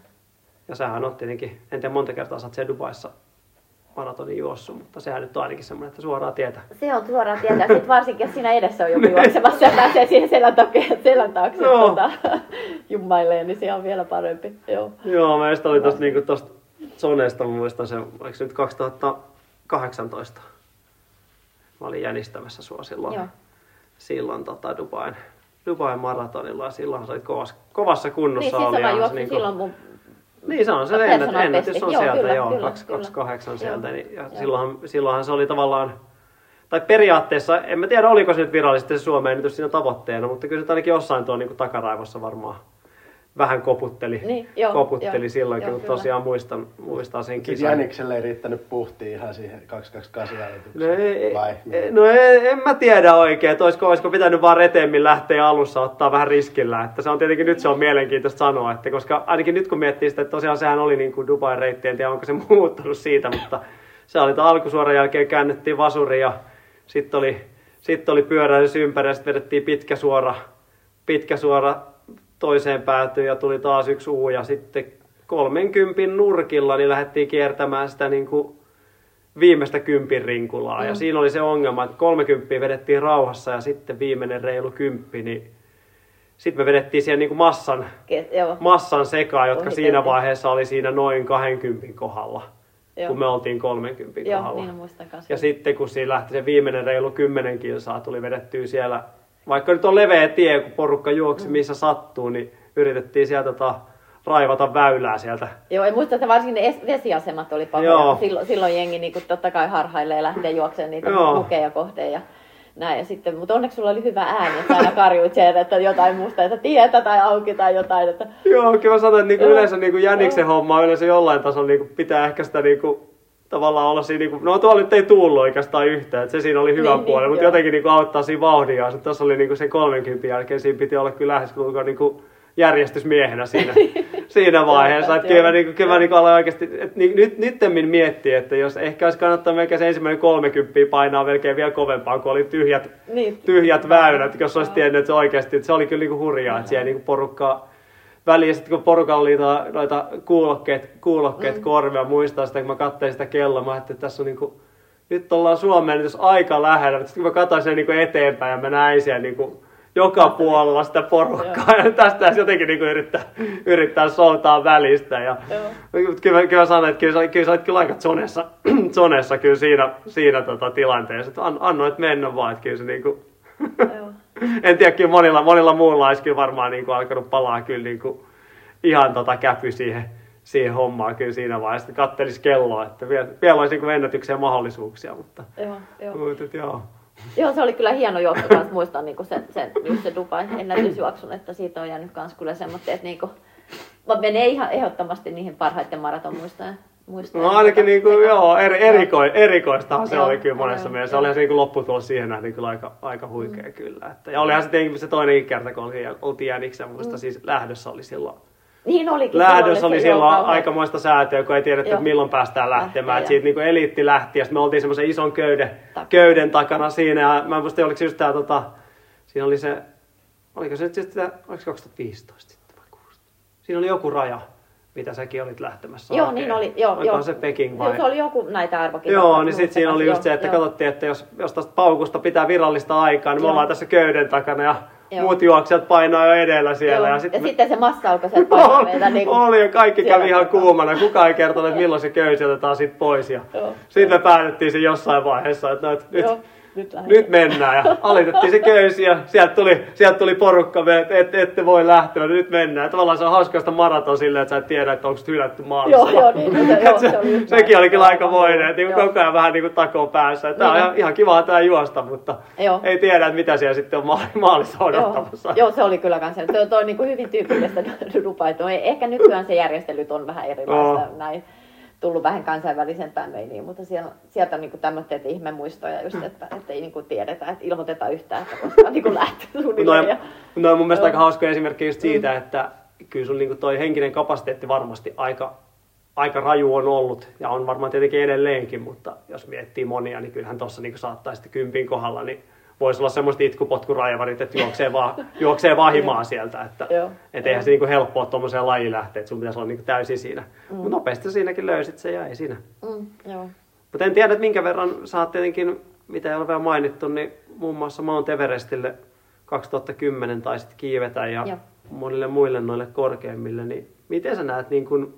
Ja sähän on tietenkin, en tiedä monta kertaa sä oot Dubaissa maratonin juossut, mutta sehän nyt on ainakin semmoinen, että suoraa tietä. Se on suoraa tietä, ja sitten varsinkin, jos siinä edessä on joku juoksemassa ja pääsee siihen selän taakse, selän taakse no. tuota, jummaileen, niin se on vielä parempi. Joo, Joo mä just olin tuosta niinku Sonesta, mä muistan sen, oliko se nyt kaksituhattakahdeksantoista? Mä olin jänistämässä sua silloin, Joo. silloin tota, Dubain, Dubain maratonilla, ja silloin sä olit kovassa, kovassa kunnossa. Niin, siis juoksin niin silloin mun... Niin se on, se ennät, jos on joo, sieltä, kyllä, joo, kyllä, kaksi kaksi kahdeksan kyllä. sieltä, niin, ja silloinhan, silloinhan se oli tavallaan, tai periaatteessa, en mä tiedä oliko se nyt virallisesti se Suomen ennätys siinä tavoitteena, mutta kyllä se ainakin jossain tuo niin kuin takaraivossa varmaan vähän koputteli, niin, joo, koputteli joo, silloin, joo, kun kyllä. tosiaan muistan, muistan sen kisan. Jänikselle ei riittänyt puhtia ihan siihen kaksisataakaksikymmentäkahdeksan-ajatukseen, no, vai? Ei, no ei, en mä tiedä oikein, että olisiko, olisiko pitänyt vaan reteemmin lähteä alussa ottaa vähän riskillä. Että se on tietenkin nyt se on mielenkiintoista sanoa, että koska ainakin nyt kun miettii sitä, että tosiaan sehän oli niin kuin Dubai-reitti, en tiedä onko se muuttunut siitä, mutta se oli alkusuoran jälkeen käännettiin vasuri ja sitten oli, sit oli pyöräilys ympäri ja sitten vedettiin pitkä suora, pitkä suora toiseen päätyy ja tuli taas yksi uu ja sitten kolmenkympin nurkilla niin lähdettiin kiertämään sitä niin kuin viimeistä kympin rinkulaa. Mm. Ja siinä oli se ongelma, että kolmekymppiä vedettiin rauhassa ja sitten viimeinen reilu kymppi, niin sitten me vedettiin siihen niin kuin massan, Ke- massan sekaan, jotka Ohikelti. Siinä vaiheessa oli siinä noin kahdenkympin kohdalla, joo. kun me oltiin kolmenkympin kohdalla. Niin muistan kanssa. Ja sitten kun siinä lähti se viimeinen reilu kymmenen kilsaa, tuli vedettyä siellä. Vaikka nyt on leveä tie, kun porukka juoksi missä sattuu, niin yritettiin sieltä tota, raivata väylää sieltä. Joo, en muista, että varsinkin ne es- vesiasemat oli pahoja. Silloin, silloin jengi niin kun totta kai harhailee ja lähtee juoksemaan niitä pukeja kohteen. Ja näin. Ja sitten, mutta onneksi sulla oli hyvä ääni, että aina karjuit sen, että jotain muusta, että tietä tai auki tai jotain. Että... Joo, kyllä mä sanon, että niinku yleensä niinku jäniksen hommaa yleensä jollain tasolla niinku pitää ehkä sitä... Niinku tavallaan olla siinä, no tuolla nyt ei tullut oikeastaan yhtään, että se siinä oli hyvä niin, puoli, niin, mutta joo. jotenkin niin auttaa siinä vauhdia. Tuossa oli niin sen kolmenkympin jälkeen, siinä piti olla kyllä lähes niin järjestysmiehenä siinä siinä vaiheessa. Että kyllä mä, niin kuin, kyllä mä niin kuin aloin oikeasti, että nyt, nyttemmin miettii, että jos ehkä olisi kannattanut melkein se ensimmäinen kolmekymppiä painaa melkein vielä kovempaa, kun oli tyhjät, niin. tyhjät väylät, jos olisi tiennyt, että se oikeasti, että se oli kyllä niin kuin hurjaa, että siellä niin kuin porukkaa väliin. Ja sitten kun porukalla oli noita, noita kuulokkeet, kuulokkeet mm. korvia, muistaa sitä, kun mä katsoin sitä kelloa, mä ajattelin, että tässä on niin kuin, nyt ollaan Suomeen, nyt jos aika lähellä. Sitten kun mä katsoin sen niin kuin eteenpäin ja mä näin siellä niin kuin joka puolella sitä porukkaa. Ja tästä täytyy jotenkin niin kuin yrittää, yrittää soutaa välistä. Ja, mutta kyllä, kyllä mä sanoin, että kyllä sä, kyllä sä olet kyllä aika zonessa, zonessa kyllä siinä, siinä tota tilanteessa. Että annoit mennä vaan, että kyllä se niin kuin... En tiedä, kyllä monilla, monilla muulla olisi kyllä varmaan niin kuin alkanut palaa kyllä niin kuin ihan tota käpy siihen, siihen hommaan kyllä siinä vaiheessa. Kattelisi kelloa, että vielä, vielä olisi niin kuin ennätyksiä mahdollisuuksia, mutta... Joo, joo. Mut, joo. Joo, se oli kyllä hieno joukko kanssa muistaa niin kuin se, se, just se Dubai-ennätysjuoksun, että siitä on jäänyt kanssa kyllä semmoinen, että niin kuin, mä menee ihan ehdottomasti niihin parhaiten maratonmuistojen. Muistaa, no ainakin niin kuin, joo, eri, eriko, erikoistahan se joo, oli kyllä monessa mielessä. Se olihan se niin lopputulos siihen nähden kyllä aika, aika huikea mm. kyllä. Että, ja olihan se tietenkin se toinen kerta, kun oltiin jäniksen muista, mm. siis lähdössä oli silloin. Niin olikin. Lähdössä oli silloin aikamoista säätöä, kun ei tiedetty, että milloin päästään lähtemään. Lähtee, siitä niin kuin eliitti lähti ja sitten me oltiin semmoisen ison köyden, köyden takana siinä. Ja mä en muista, oliko se just tää, tota, siinä oli se, oliko se nyt sitten, oliko kaksituhattaviisitoista sitten vai kuusitoista? Siinä oli joku raja. Mitä säkin olit lähtemässä? Joo, niin oli. Joo, joo. Se Peking vai? Joo, se oli joku näitä arvokisoja. Joo, niin sitten siinä oli just se, että katsottiin, että jos, jos tästä paukusta pitää virallista aikaa, niin me joo. ollaan tässä köyden takana ja joo. muut juoksijat painaa jo edellä siellä. Joo. Ja, sit ja me... sitten se massa alkoi sieltä painaa meitä. Niin oli ja kaikki kävi ihan kuumana. Kukaan ei kertonut, että milloin se köysi otetaan sitten pois. Sitten me päätettiin se jossain vaiheessa, että no, nyt... Joo. Nyt, Nyt mennään ja alitettiin se köysi ja sieltä tuli, sieltä tuli porukka, että et, ette voi lähteä. Nyt mennään. Tavallaan se on hauskaista maraton silleen, että sä et tiedä, että onko se hylätty maalissa. Joo, joo, niin. Joo, se, se oli sekin oli kyllä aika voinen, että joo. koko ajan vähän niin kuin takoon päässä. Tämä niin. on ihan kivaa tämä juosta, mutta joo. ei tiedä, että mitä siellä sitten on maalissa odottamassa. Joo, joo se oli kyllä kanssa. Se on toi niin kuin hyvin tyypillistä Dubaita. Ehkä nykyään se järjestelyt on vähän erilaista no. näin. Tullut vähän kansainvälisempään meiniin, mutta siellä, sieltä on niinku tämmöiset ihmemuistoja just, että ei niinku tiedetä, että ilmoitetaan yhtään, että koska niinku lähtee suunnilleen. No, ja... no mun mielestä no. aika hauskoja esimerkkejä just siitä, mm. että kyllä sun niinku toi henkinen kapasiteetti varmasti aika, aika raju on ollut ja on varmaan tietenkin edelleenkin, mutta jos miettii monia, niin kyllähän tuossa niinku saattaisi kympin kohdalla, niin voisi olla semmoista itkupotkuraivarit, että juoksee vaan, juoksee vaan himaa sieltä. Että et eihän se niinku helppoa tuommoiseen lajiin lähteä, että sun pitäisi olla niinku täysin siinä. Mm. Mutta nopeasti siinäkin löysit se ja ei siinä. Mm, joo. Mutta en tiedä, että minkä verran sä oot tietenkin, mitä ei ole vielä mainittu, niin muun muassa Mount Everestille kaksituhattakymmenen taisit kiivetä ja joo. monille muille noille korkeimmille. Niin miten sä näet, niin kun,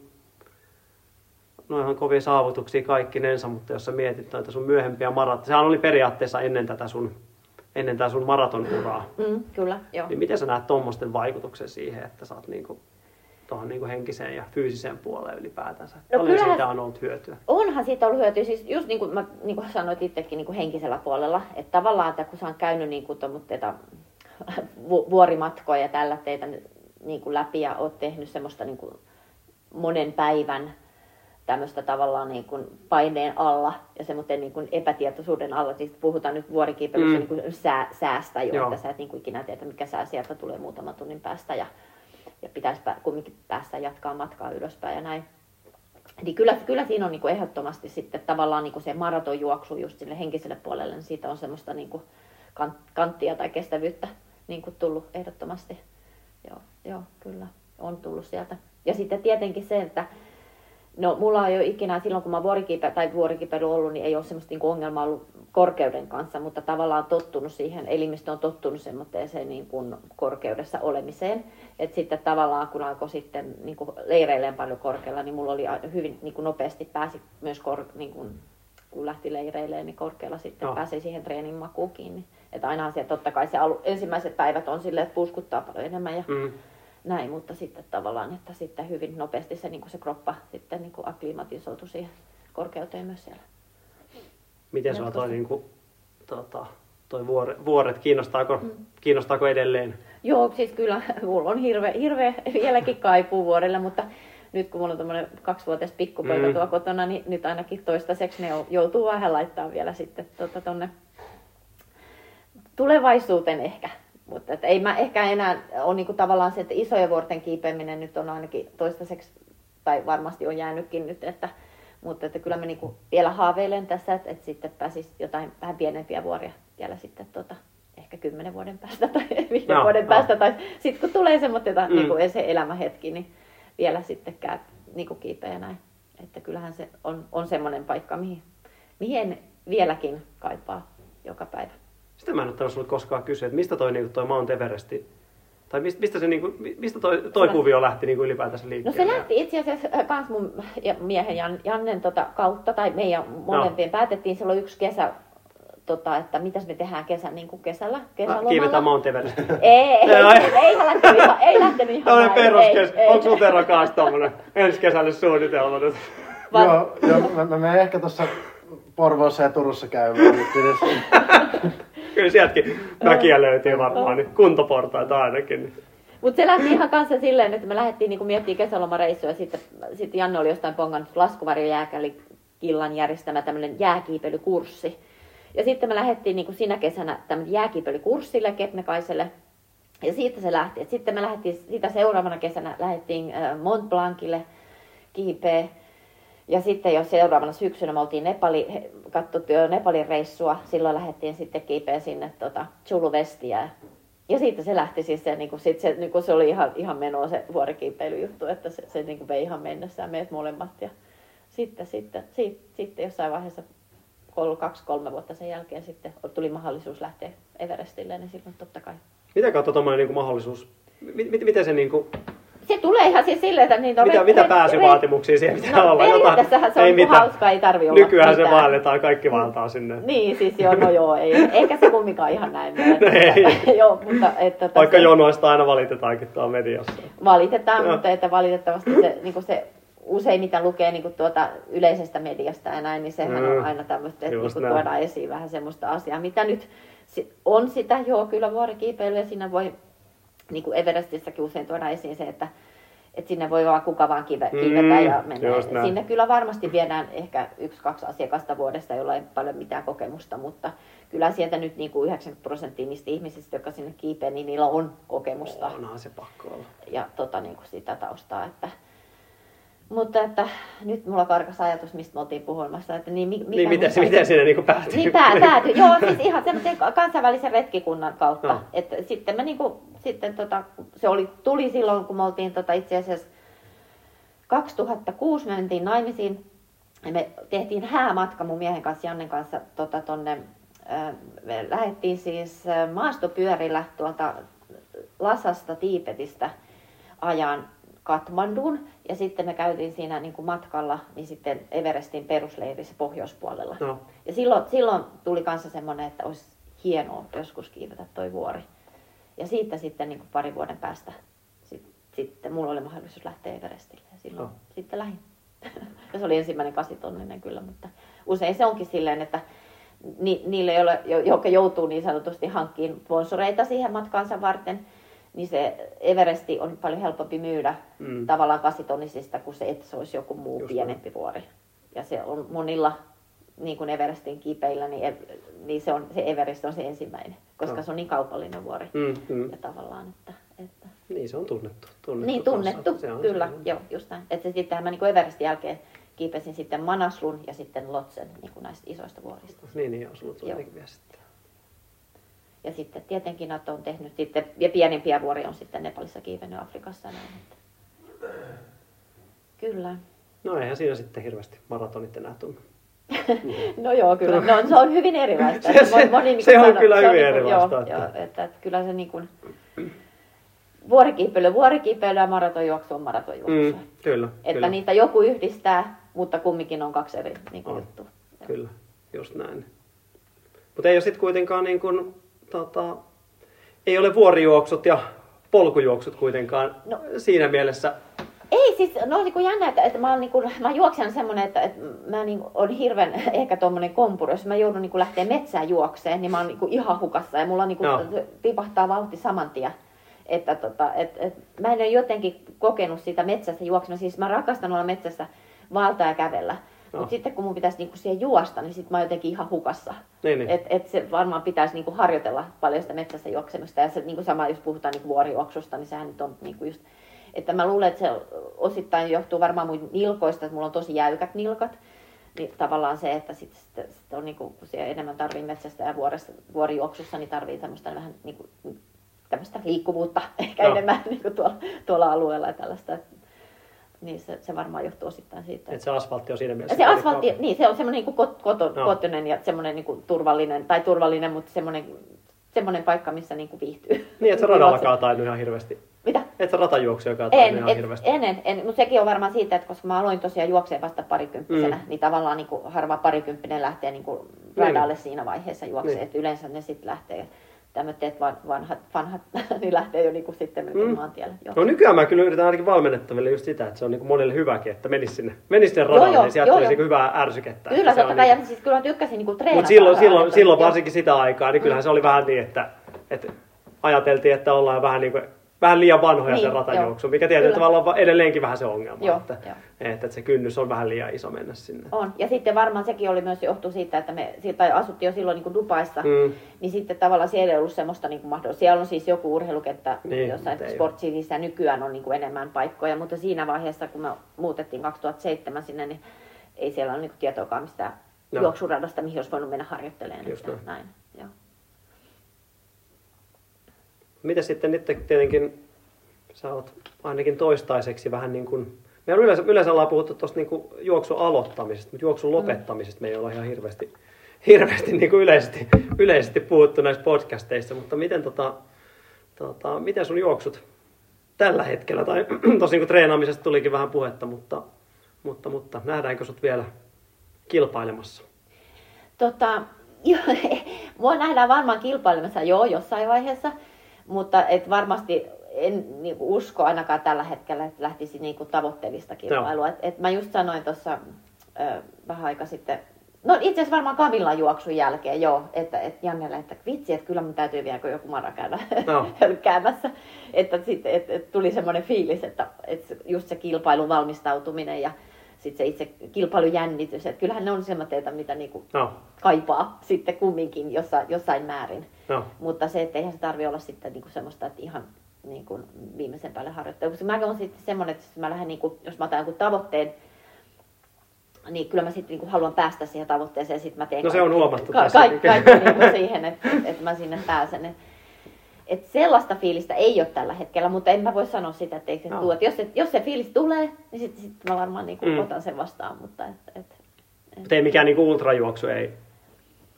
no ihan kovia saavutuksia kaikkinensa, mutta jos sä mietit noita sun myöhempiä maratteja, sehän oli periaatteessa ennen tätä sun... ennen tää sun maratonuraa. Mm, kyllä, joo. Niin miten sä näet tuommoisten vaikutuksen siihen, että sä oot niinku, tuohon niinku henkiseen ja fyysiseen puoleen ylipäätänsä? No paljon siitä on ollut hyötyä? Onhan siitä ollut hyötyä. Siis just niin kuin mä niin sanoit itsekin niin kuin henkisellä puolella, että tavallaan että kun sä oon käynyt niin kuin teitä vuorimatkoja ja tällä teitä niin kuin läpi ja oot tehnyt semmoista niin kuin monen päivän tämmöistä tavallaan niin kuin paineen alla ja semmoinen niin kuin epätietoisuuden alla. Siis puhutaan nyt vuorikiipeilyssä mm. niin kuin sää, säästä jo, joo. että sä et niin kuin ikinä tiedä, mikä sää sieltä tulee muutaman tunnin päästä ja, ja pitäisi kumminkin päästä jatkaa matkaa ylöspäin ja näin. Niin kyllä, kyllä siinä on niin kuin ehdottomasti sitten tavallaan niin kuin se maratonjuoksu just sille henkiselle puolelle, niin siitä on semmoista niin kuin kanttia tai kestävyyttä niin kuin tullut ehdottomasti. Joo, joo, kyllä on tullut sieltä. Ja sitten tietenkin se, että no mulla ei ole ikinä, silloin kun mä vuorikiipe, tai vuorikipeily ollut, niin ei ole semmoista niin kuin ongelmaa ollut korkeuden kanssa, mutta tavallaan tottunut siihen, elimistö on tottunut semmoiseen niin kuin korkeudessa olemiseen. Että sitten tavallaan kun alkoi sitten niin kuin leireilleen paljon korkealla, niin mulla oli hyvin niin kuin nopeasti pääsi myös, kor, niin kuin, kun lähti leireilleen, niin korkealla sitten no. pääsi siihen treenin makuun kiinni. Että ainahan siellä totta kai se alu, ensimmäiset päivät on silleen, että puuskuttaa paljon enemmän ja... Mm. Näin, mutta sitten tavallaan, että sitten hyvin nopeasti se, niin kuin se kroppa sitten niin kuin akklimatisoitu siihen korkeuteen myös siellä. Miten sinua toi, niin kuin, tota, toi vuoret, vuoret kiinnostaako, mm. kiinnostaako edelleen? Joo, siis kyllä mulla on hirveä, hirveä vieläkin kaipuu vuorelle, mutta nyt kun mulla on tommoinen kaksivuotias pikkupoika mm. tuo kotona, niin nyt ainakin toistaiseksi ne joutuu vähän laittamaan vielä sitten tuonne tota, tulevaisuuteen ehkä. Mutta että ei mä ehkä enää ole niinku tavallaan se, että isojen vuorten kiipeäminen nyt on ainakin toistaiseksi, tai varmasti on jäänytkin nyt, että, mutta että kyllä mä niinku vielä haaveilen tässä, että, että sitten pääsisi jotain vähän pienempiä vuoria vielä sitten tota, ehkä kymmenen vuoden päästä tai viiden no, vuoden no. päästä. Tai sitten kun tulee semmoinen mm. niinku, se elämähetki, niin vielä sitten käy niinku kiipeä näin. Että kyllähän se on, on semmoinen paikka, mihin, mihin vieläkin kaipaa joka päivä. Sitä mä en ottanut sinulle koskaan kysyä, että mistä toi, niin toi Mount Everesti, tai mistä, se, niin kuin, mistä toi, toi kuvio lähti niin ylipäätänsä liikkeelle? No se lähti itse asiassa myös mun miehen Jan, Jannen tota, kautta, tai meidän molempien no. päätettiin silloin yksi kesä, tota, että mitäs me tehdään kesä, niin kuin kesällä, kesälomalla. Kiivetään Mount Everestin. Ei, ei, ei lähtenyt ihan näin. Tällainen peruskes, onko sun Tero kanssa tommonen ensi kesälle suunnitelma nyt? Joo, mä menen ehkä tuossa Porvoossa ja Turussa käymään. Kyllä sieltäkin mäkiä löytyy varmaan, niin kuntoportaita ainakin. Mutta se lähti ihan kanssa silleen, että me lähdettiin niin miettimään kesälomareissua ja sitten, sitten Janne oli jostain pongannut laskuvarjojääkälikillan järjestämä tämmöinen jääkiipeilykurssi. Ja sitten me lähdettiin niin sinä kesänä tämmöinen jääkiipeilykurssille Kepnekaiselle ja siitä se lähti. Et sitten me lähdettiin, sitä seuraavana kesänä lähdettiin Mont Blancille kiipeä. Ja sitten jos seuraavana syksynä me oltiin Nepali, katsottu jo Nepalin reissua, silloin lähdettiin sitten kiipeä sinne tota, Tsulu Vestiä. Ja siitä se lähti siis se, niin kuin, sit se, niin kuin se oli ihan, ihan menoa se vuorikiipeilyjuttu, että se, se niin kuin vei ihan mennessään meidät molemmat. Ja sitten, sitten, sit, sitten jossain vaiheessa kaksi kolme vuotta sen jälkeen sitten tuli mahdollisuus lähteä Everestille, niin silloin totta kai. Mitä kautta tuommoinen niin mahdollisuus, miten, miten se niin kuin... Se tulee ihan siis silleen, että niitä on... Mitä, re- mitä pääsyvaatimuksia re- siihen pitää no, olla? Periaatteessahan se on ei hauskaa, ei tarvitse olla nykyään mitään. Se vaelletaan, kaikki vaeltaa sinne. Niin, siis joo, no joo, ei. Eikä se kumminkaan ihan näin. No ei. Joo, mutta, että, vaikka se, jonoista aina valitetaankin tuolla mediassa. Valitetaan, ja. Mutta että valitettavasti se, niin se usein mitä lukee niin tuota yleisestä mediasta ja näin, niin sehän mm. on aina tämmöistä, että niin tuodaan esiin vähän semmoista asiaa, mitä nyt on sitä, joo, kyllä vuorikiipeilyä siinä voi... Niin kuin Everestissäkin usein tuodaan esiin se, että, että sinne voi vaan kuka vaan kiivetä mm, ja mennä. Sinne kyllä varmasti viedään ehkä yksi, kaksi asiakasta vuodesta, jolla ei paljon mitään kokemusta, mutta kyllä sieltä nyt niin kuin yhdeksänkymmentä prosenttia niistä ihmisistä, jotka sinne kiipeä, niin niillä on kokemusta. Onhan se pakko olla. Ja tota, niin kuin sitä taustaa. Että... Mutta että nyt mulla karkas ajatus, mistä me oltiin puhumassa, että niin, mikä niin miten, mukaan... miten siinä niinku päätyy? Niin pää, päätyy, joo, siis ihan semmoisen kansainvälisen retkikunnan kautta. No. Että sitten me niinku, sitten tota, se oli, tuli silloin, kun me oltiin tota, itse asiassa kaksituhattakuusi me mentiin naimisiin. Ja me tehtiin häämatka mun miehen kanssa, Jannen kanssa, tota, tonne, äh, me lähdettiin siis äh, maastopyörillä tuolta Lasasta, Tiipetistä ajaan Katmanduun. Ja sitten me käytiin siinä niin kuin matkalla niin sitten Everestin perusleirissä pohjoispuolella. No. Ja silloin, silloin tuli kanssa semmoinen, että olisi hienoa joskus kiivetä toi vuori. Ja siitä sitten niin kuin pari vuoden päästä sitten, sitten mulla oli mahdollisuus lähteä Everestille. Ja silloin no. sitten lähdin. Ja se oli ensimmäinen kasitonninen kyllä, mutta usein se onkin silleen, että ni, niille, jotka joutuu niin sanotusti hankkiin sponsoreita siihen matkaansa varten, niin se Everesti on paljon helpompi myydä mm. tavallaan kasitonisista kuin se, että se olisi joku muu just pienempi vuori. Ja se on monilla, niin kuin Everestin kiipeillä, niin, niin se, on, se Everest on se ensimmäinen, koska no. se on niin kaupallinen vuori. Mm, mm. Ja tavallaan, että, että... Niin, se on tunnettu. tunnettu niin, tunnettu, kyllä. Joo, just näin. Että sittenhän mä niin kuin Everestin jälkeen kiipesin sitten Manaslun ja sitten Lotsen niin kuin näistä isoista vuorista. Niin, niin joo, sulla tuli ainakin vielä sitten. Ja sitten tietenkin Nato on tehnyt sitten, ja pienempiä vuoria on sitten Nepalissa kiivennyt Afrikassa näin. Että. Kyllä. No eihän siinä sitten hirveästi maratonit enää tunne. No joo, kyllä. No se on hyvin erilaista. Se, se, moni, niin se on sano, kyllä se hyvin niin kuin, erilaista. Joo, että. Joo, että, että, että kyllä se niin kuin vuorikiipeilyä, vuorikiipeilyä ja maratonjuoksu on maratonjuoksu. Mm, kyllä. Että kyllä. Niitä joku yhdistää, mutta kumminkin on kaksi eri niin kuin juttua. Kyllä, just näin. Mutta ei ole sitten kuitenkaan niin kuin... Tota, ei ole vuorijuoksut ja polkujuoksut kuitenkaan no, siinä mielessä. Ei siis, no niin kuin jännä, että, että mä oon niin kuin, mä juoksen semmoinen, että, että mä niin on hirveän ehkä tommonen kompuri. Jos mä joudun niin kuin lähteä metsään juokseen, niin mä oon niin kuin ihan hukassa ja mulla niin kuin no. tipahtaa vauhti saman tien. Että tota, et, et, mä en ole jotenkin kokenut sitä metsässä juoksena, siis mä rakastan olla metsässä vaeltaa ja kävellä. No. Mutta sitten kun mun pitäisi niinku siihen juosta, niin sit mä oon jotenkin ihan hukassa. Niin, niin. Et, et se varmaan pitäisi niinku harjoitella paljon sitä metsässä juoksemista. Ja se niinku sama, jos puhutaan niinku vuorijuoksusta, niin sehän nyt on niinku just... Että mä luulen, että se osittain johtuu varmaan mun nilkoista, että mulla on tosi jäykät nilkat. Niin tavallaan se, että sit, sit, sit on niinku, kun siellä enemmän tarvii metsästä ja vuoressa, vuorijuoksussa, niin tarvii tämmöistä vähän niinku, tämmöistä liikkuvuutta ehkä no. enemmän niinku tuolla, tuolla alueella ja tällaista. Niin se, se varmaan johtuu osittain siitä. Että se asfaltti on siinä mielessä. Se asfaltti, niin se on semmoinen niin kot, koto, no. kotoinen ja semmoinen niin turvallinen, tai turvallinen, mutta semmoinen, semmoinen paikka, missä niin kuin viihtyy. Niin, et se radalla kaatainu ihan hirveästi. Mitä? Et se ratajuoksua kaatainu ihan et, hirveästi. En, en, en. Mutta sekin on varmaan siitä, että koska mä aloin tosiaan juokseen vasta parikymppisenä, mm. niin tavallaan niin kuin harva parikymppinen lähtee niin kuin radalle niin. siinä vaiheessa juokseen. Niin. Että yleensä ne sitten lähtee. Tämmöiset vanhat, vanhat niin lähtee jo niinku sitten melkein mm. maantielle. Joo. No nykyään mä kyllä yritän ainakin valmennettaville just sitä, että se on niinku monelle hyväkin, että menis sinne, menis sinne radalle, joo, niin sieltä tulisi niinku hyvää ärsykettä. Kyllä, totta kai, niinku... ja siis kyllä tykkäsin niinku treenata. Mutta silloin, silloin, silloin varsinkin sitä aikaa, niin kyllähän mm. se oli vähän niin, että, että ajateltiin, että ollaan vähän, niinku, vähän liian vanhoja niin, sen ratajuoksuun, mikä tietyllä tavalla on edelleenkin vähän se ongelma, joo, että, jo. että, että se kynnys on vähän liian iso mennä sinne. On, ja sitten varmaan sekin oli myös johtu siitä, että me tai asuttiin jo silloin niin kuin Dubaissa, mm. niin sitten tavallaan siellä ei ollut semmoista niin kuin mahdollista. Siellä on siis joku urheilukenttä niin, jossain sportsiilissä nykyään on niin kuin enemmän paikkoja, mutta siinä vaiheessa, kun me muutettiin kaksituhattaseitsemän sinne, niin ei siellä ole niin kuin tietoakaan mistä no. juoksuradasta, mihin olisi voinut mennä harjoittelemaan. Näin. Joo. Mitä sitten nyt tietenkin, sä oot ainakin toistaiseksi vähän niin kuin, me yleensä, yleensä ollaan puhuttu tuosta niin kuin juoksun aloittamisesta, mutta juoksun lopettamisesta me ei olla ihan hirveästi, hirveästi niin kuin yleisesti, yleisesti puhuttu näissä podcasteissa, mutta miten, tota, tota, miten sun juoksut tällä hetkellä, tai tosi niin kuin treenaamisesta tulikin vähän puhetta, mutta, mutta, mutta nähdäänkö sut vielä kilpailemassa? Tota, joo, mua nähdään varmaan kilpailemassa joo jossain vaiheessa. Mutta et varmasti en niinku usko ainakaan tällä hetkellä, että lähtisi niinku tavoitteellista kilpailua. No. Et, et mä just sanoin tuossa vähän aika sitten, no itse asiassa varmaan Kamillan juoksun jälkeen joo, että et Jannelle, että vitsi, että kyllä mun täytyy vielä joku mara käydä no. hölkkäämässä. Että sitten et, et tuli semmoinen fiilis, että et just se kilpailun valmistautuminen ja sitten se itse kilpailujännitys, että kyllähän ne on semmoisia, mitä niinku no. kaipaa sitten kumminkin jossain, jossain määrin. No. Mutta se, että eihän se tarvitse olla sitten niinku semmoista, että ihan niinku viimeisen päälle harjoittaa. Koska mä olen sitten semmoinen, että mä lähden niinku, jos mä otan jonkun tavoitteen, niin kyllä mä sitten niinku haluan päästä siihen tavoitteeseen ja sitten mä teen no, se on huomattu ka- ka- ka- kaikki niinku siihen, että et mä sinne pääsen. Et sellaista fiilistä ei ole tällä hetkellä, mutta en mä voi sanoa sitä, että eikö se no. tule. Jos, jos se fiilis tulee, niin sitten sit mä varmaan niinku mm. otan sen vastaan. Mutta et, et, et. Mut ei mikään niinku ultrajuoksu, ei.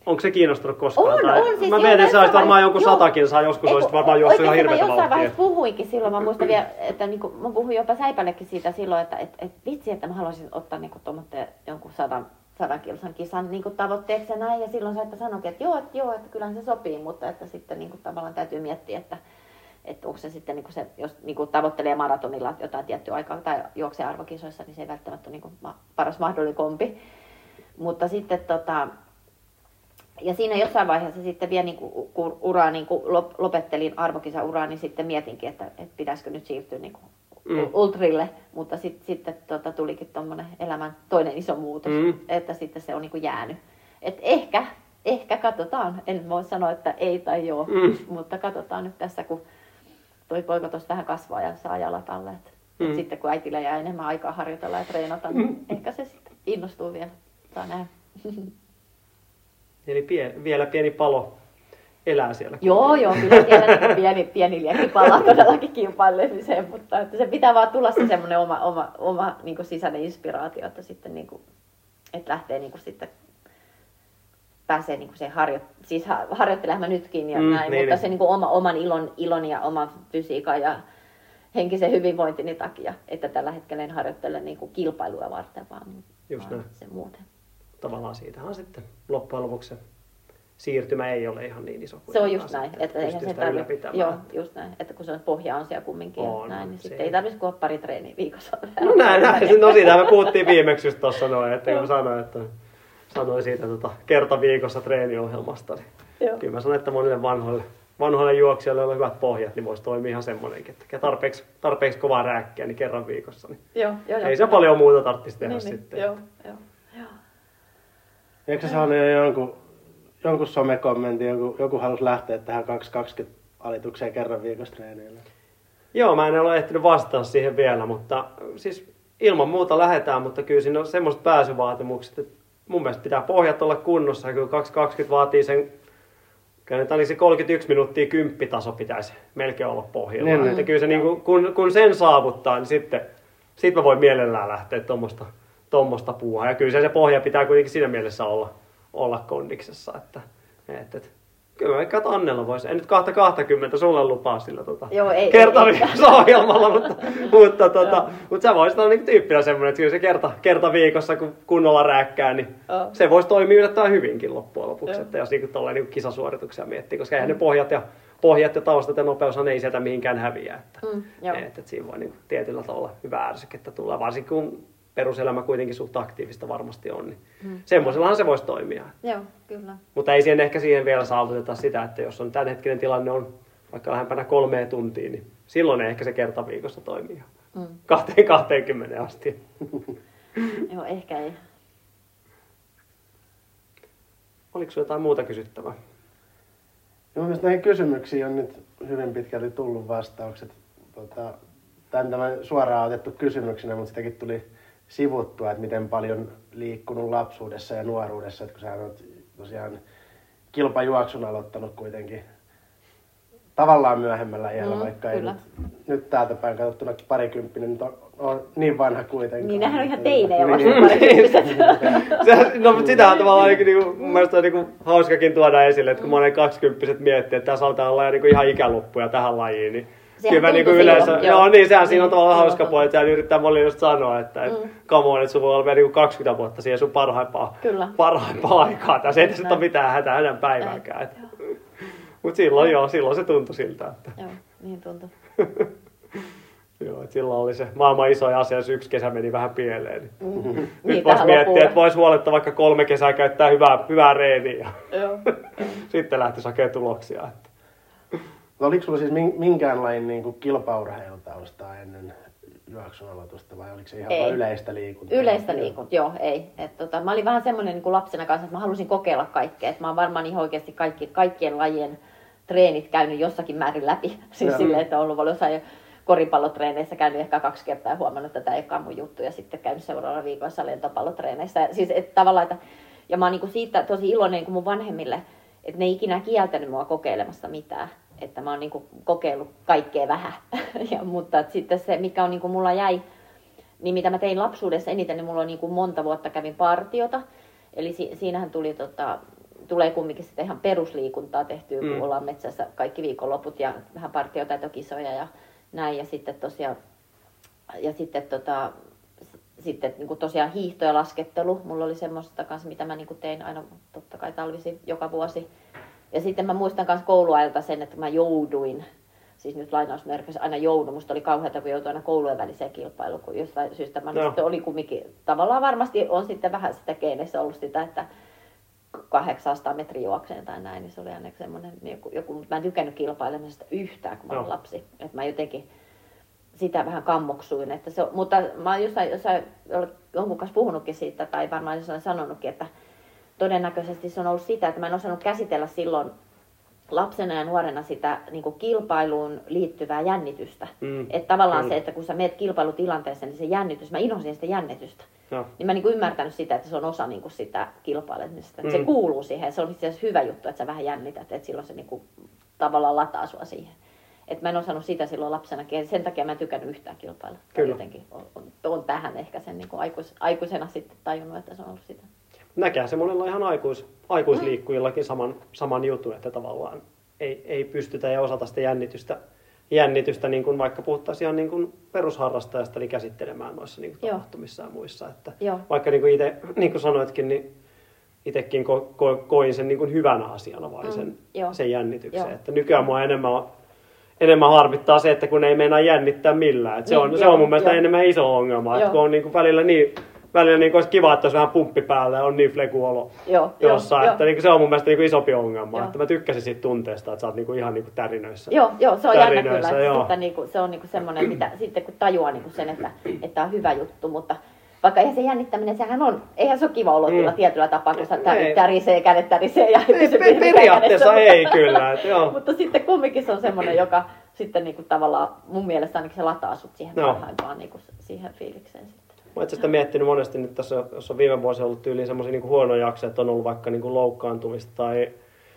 Onko se kiinnostunut koskaan? On, tai... on. Siis mä mietin, että sä olisit varmaan jonkun satakin, saa joskus ei, olisit varmaan juossut ihan hirveätä vauhtia. Oikein mä jossain vaiheessa puhuinkin silloin, mä muistan vielä, että niinku, mä puhuin jopa Säipällekin siitä silloin, että et, et, vitsi, että mä haluaisin ottaa niinku tommoitteen jonkun sadan, sadan kilsan kisan niinku tavoitteeksi näin. Ja silloin Säipä sanoikin, että joo, että, joo, että kyllähän se sopii, mutta että sitten niinku, tavallaan täytyy miettiä, että et onko se sitten, niinku se, jos niinku, tavoittelee maratonilla jotain tiettyä aikaa tai juoksee arvokisoissa, niin se ei välttämättä ole niinku, ma- paras mahdollinen kompi. Mutta sitten tota... Ja siinä jossain vaiheessa sitten vielä niin kuin, kun uraa, niin kuin lopettelin arvokisauraa, niin sitten mietinkin, että, että pitäisikö nyt siirtyä niin kuin mm. ultrille. Mutta sitten sit, tota, tulikin tuommoinen elämän toinen iso muutos, mm. että sitten se on niin kuin jäänyt. Et ehkä, ehkä katsotaan. En voi sanoa, että ei tai joo, mm. mutta katsotaan nyt tässä, kun toi poika tuossa vähän kasvaa ja saa jalat alle. Et, mm. et sitten kun äitillä jää enemmän aikaa harjoitella ja treenata, mm. niin ehkä se sitten innostuu vielä. Saa nähdä. Eli pie- vielä pieni palo elää siellä. Joo, joo, kyllä siellä niin pieni, pieni liekki palaa todellakin kilpailemiseen, mutta että se pitää vaan tulla se semmoinen oma, oma, oma niin kuin sisäinen inspiraatio, että, sitten, niin kuin, että lähtee niin kuin, sitten pääsee niin kuin se harjo- siis harjoittelemaan mä nytkin ja mm, näin, niin, mutta niin. se niin kuin oma, oman ilon, ilon ja oman fysiikan ja henkisen hyvinvointini takia, että tällä hetkellä en harjoittele niin kuin kilpailua varten, vaan, vaan se muuten. Tavallaan siitähän sitten loppujen lopuksi siirtymä ei ole ihan niin iso kuin... Se on just näin, että eihän se tarvitse... Joo, just näin, että kun se on pohja on siellä kumminkin on, näin, niin sitten ei tarvitsisi kuolla pari treeniä viikossa. No näin, näin. No siitä me puhuttiin viimeksi just tuossa noin, että kun sanoin, että sanoin siitä tota, kerta viikossa treeniohjelmasta, niin joo. Kyllä mä sanoin, että monille vanhoille, vanhoille juoksijoille, joilla on hyvät pohjat, niin voisi toimia ihan semmoinenkin, että tarpeeksi, tarpeeksi kovaa rääkkiä, niin kerran viikossa, niin joo, joo, ei joo, se joo. paljon muuta tarvitsisi tehdä niin, sitten. Joo, joo. Eikö sä saanut jo jonkun, jonkun somekommentin, joku, joku halusi lähteä tähän kaksisataakaksikymmentä alitukseen kerran viikossa treeneillä? Joo, mä en ole ehtinyt vastata siihen vielä, mutta siis ilman muuta lähdetään, mutta kyllä siinä on semmoiset pääsyvaatimukset, että mun mielestä pitää pohjat olla kunnossa, ja kyllä kaksisataakaksikymmentä vaatii sen, kyllä se kolmekymmentäyksi minuuttia kymppitaso pitäisi melkein olla pohjilla. Mm-hmm. Että kyllä se niin kuin, kun, kun sen saavuttaa, niin sitten sit mä voin mielellään lähteä tuommoista tuommoista puuhaa. Ja kyllä se pohja pitää kuitenkin siinä mielessä olla, olla kondiksessa. Että, et, et. Kyllä mä katson, Annella voisi. En nyt kahta kahtakymmentä sulle lupaa sillä tota, kertaviikossa-ohjelmalla, mutta, mutta, tota, mutta sä voisit olla niinku tyyppinä semmoinen, että kyllä se kerta, kerta viikossa, kun kunnolla rääkkää, niin oh. se voisi toimia yllättävän hyvinkin loppujen lopuksi. Että jos niinku tolleen niinku kisasuorituksia miettii, koska eihän mm. ne pohjat ja, pohjat ja taustat ja nopeushan ei sieltä mihinkään häviä. Että, mm, et, et siinä voi niinku tietyllä tavalla hyvä ärsykettä tulla, varsinkin kun peruselämä kuitenkin suht aktiivista varmasti on, niin hmm. semmoisellahan se voisi toimia. Joo, kyllä. Mutta ei siihen ehkä siihen vielä saavuteta sitä, että jos on tämänhetkinen tilanne on vaikka lähempänä kolmea tuntia, niin silloin ehkä se kerta viikossa toimii hmm. kahteen kahteenkymmeneen asti. Joo, ehkä ei. Oliko sinulla jotain muuta kysyttävää? No, mielestäni näihin kysymyksiin on nyt hyvin pitkälti tullut vastaukset. Tota, tämä suoraan otettu kysymyksenä, mutta sitäkin tuli sivuttua, että miten paljon liikkunut lapsuudessa ja nuoruudessa, että kun sä olet tosiaan kilpajuoksun aloittanut kuitenkin tavallaan myöhemmällä iällä, mm, vaikka kyllä. ei nyt, nyt täältä päin katsottuna parikymppinen nyt on, on niin vanha kuitenkin. Niin nähän on ihan teinejä vasta parikymppiset. No mutta sitähän tavallaan niinku, mun mielestä on niinku hauskakin tuoda esille, että kun monen kaksikymppiset miettii, että tässä altaa olla niinku ihan ikäloppuja tähän lajiin, niin kyllä niinku yleensä, joo. Joo, niin sehän siinä on tavallaan mm. hauska puoli, että sehän yrittää molin just sanoa, että et, mm. come on, että sun voi olla niinku kaksikymmentä vuotta siihen sun parhaimpaa, parhaimpaa aikaa. Tässä ei tässä ole mitään hätää hänen päivääkään. Mutta silloin joo, silloin se tuntui siltä. Että. Joo, niin tuntui. Joo, että silloin oli se maailman isoja asia, jos yksi kesä meni vähän pieleen. Niin mm. nyt voisi miettiä, että voisi huoletta vaikka kolme kesää käyttää hyvää, hyvää reeniä. Joo. Sitten lähtisi hakemaan tuloksia. Että. Oliko sulla siis minkään lain niin kilpaurheilutaustaa ennen juoksun aloitusta vai oliko se ihan ei. yleistä liikuntaa? Yleistä liikuntaa, joo, ei. Et tota, mä olin vähän semmoinen niin kuin lapsena kanssa, että mä halusin kokeilla kaikkea. Et mä oon varmaan ihan oikeasti kaikki, kaikkien lajien treenit käynyt jossakin määrin läpi. Siis silleen, että on ollut paljon jossain koripallotreeneissä käynyt ehkä kaksi kertaa ja huomannut, että tämä ei ole mun juttu. Ja sitten käynyt seuraavana viikossa lentopallotreeneissä. Siis, et, tavallaan, että, ja mä oon niin kuin siitä tosi iloinen niin kuin mun vanhemmille, että ne ei ikinä kieltänyt mua kokeilemasta mitään. Että mä oon niinku kokeillut kaikkea vähän, ja, mutta sitten se, mikä on niinku mulla jäi, niin mitä mä tein lapsuudessa eniten, niin mulla on niinku monta vuotta kävin partiota. Eli si- siinähän tuli, tota, tulee kumminkin sitten ihan perusliikuntaa tehtyä, mm. kun ollaan metsässä kaikki viikonloput ja vähän partiota ja tokisoja ja näin. Ja sitten tosiaan, ja sitten tota, sitten niinku tosiaan hiihto ja laskettelu, mulla oli semmoista kanssa, mitä mä niinku tein aina totta kai talvisin joka vuosi. Ja sitten mä muistan myös kouluajalta sen, että mä jouduin, siis nyt lainausmerkissä aina joudun, musta oli kauheata, kun joutui aina koulujen väliseen kilpailuun, kun jostain syystä mä no. sitten oli kumminkin, tavallaan varmasti on sitten vähän sitä geeneissä ollut sitä, että kahdeksansataa metriä juokseen tai näin, niin se oli aina semmoinen, joku, joku, mutta mä en tykännyt kilpailemisesta yhtään, kun mä olin no. lapsi, että mä jotenkin sitä vähän kammoksuin, että se, mutta mä oon jossain, jossain jonkun kanssa puhunutkin siitä, tai varmaan jossain sanonutkin, että todennäköisesti se on ollut sitä, että mä en osannut käsitellä silloin lapsena ja nuorena sitä niin kuin kilpailuun liittyvää jännitystä. Mm. Että tavallaan mm. se, että kun sä meet kilpailutilanteessa, niin se jännitys, mä inhosin sitä jännitystä. No. Niin mä en niin ymmärtänyt sitä, että se on osa niin kuin sitä kilpailemista. Mm. Se kuuluu siihen, se on itse asiassa hyvä juttu, että sä vähän jännität, että silloin se niin kuin tavallaan lataa sua siihen. Että mä en osannut sitä silloin lapsenakin ja sen takia mä en tykännyt yhtään kilpailla. Jotenkin on, on, on tähän ehkä sen niin kuin aikuis, aikuisena sitten tajunnut, että se on ollut sitä. Näkää se monella ihan aikuis, aikuisliikkujillakin saman, saman jutun, että tavallaan ei, ei pystytä ja osata sitä jännitystä, jännitystä niin kuin vaikka puhuttaisiin ihan niin kuin perusharrastajasta, eli käsittelemään noissa niin kuin tapahtumissa ja muissa. Että vaikka niin kuin itse niin kuin sanoitkin, niin itsekin ko, ko, koin sen niin kuin hyvänä asiana vaan mm, sen, sen jännityksen. Että nykyään mua enemmän, enemmän harmittaa se, että kun ei meinaa jännittää millään. Että se, niin, on, se on mun mielestä jo. enemmän iso ongelma, että kun on niin kuin välillä niin... Välillä niin olisi kiva, että olisi vähän pumppi päällä ja on niin flekuolo jossain. Jo, että jo. Niin, se on mun mielestä niin isompi ongelma. Että mä tykkäsin siitä tunteesta, että sä oot niin ihan niin tärinöissä. Joo, joo, se on jännä kyllä. Että, niin kuin, se on niin semmoinen, mitä sitten kun tajuaa niin sen, että, että on hyvä juttu. Mutta Vaikka eihän se jännittäminen, sehän on, eihän se ole kiva olotila mm. tietyllä tapaa, kun ei. Tärisee, kädet tärisee. Ja ei, pe- periaatteessa ei kyllä. Et, joo. Mutta sitten kumminkin se on semmoinen, joka sitten niinku tavallaan mun mielestä ainakin se lataa sut siihen no. parhaimpaan niinku siihen fiilikseen. Sitten. Mä oon itse asiassa miettinyt monesti, nyt tässä, jos on viime vuosina ollut tyyliin semmoisia niinku huonoja jaksoja, että on ollut vaikka niinku loukkaantumista tai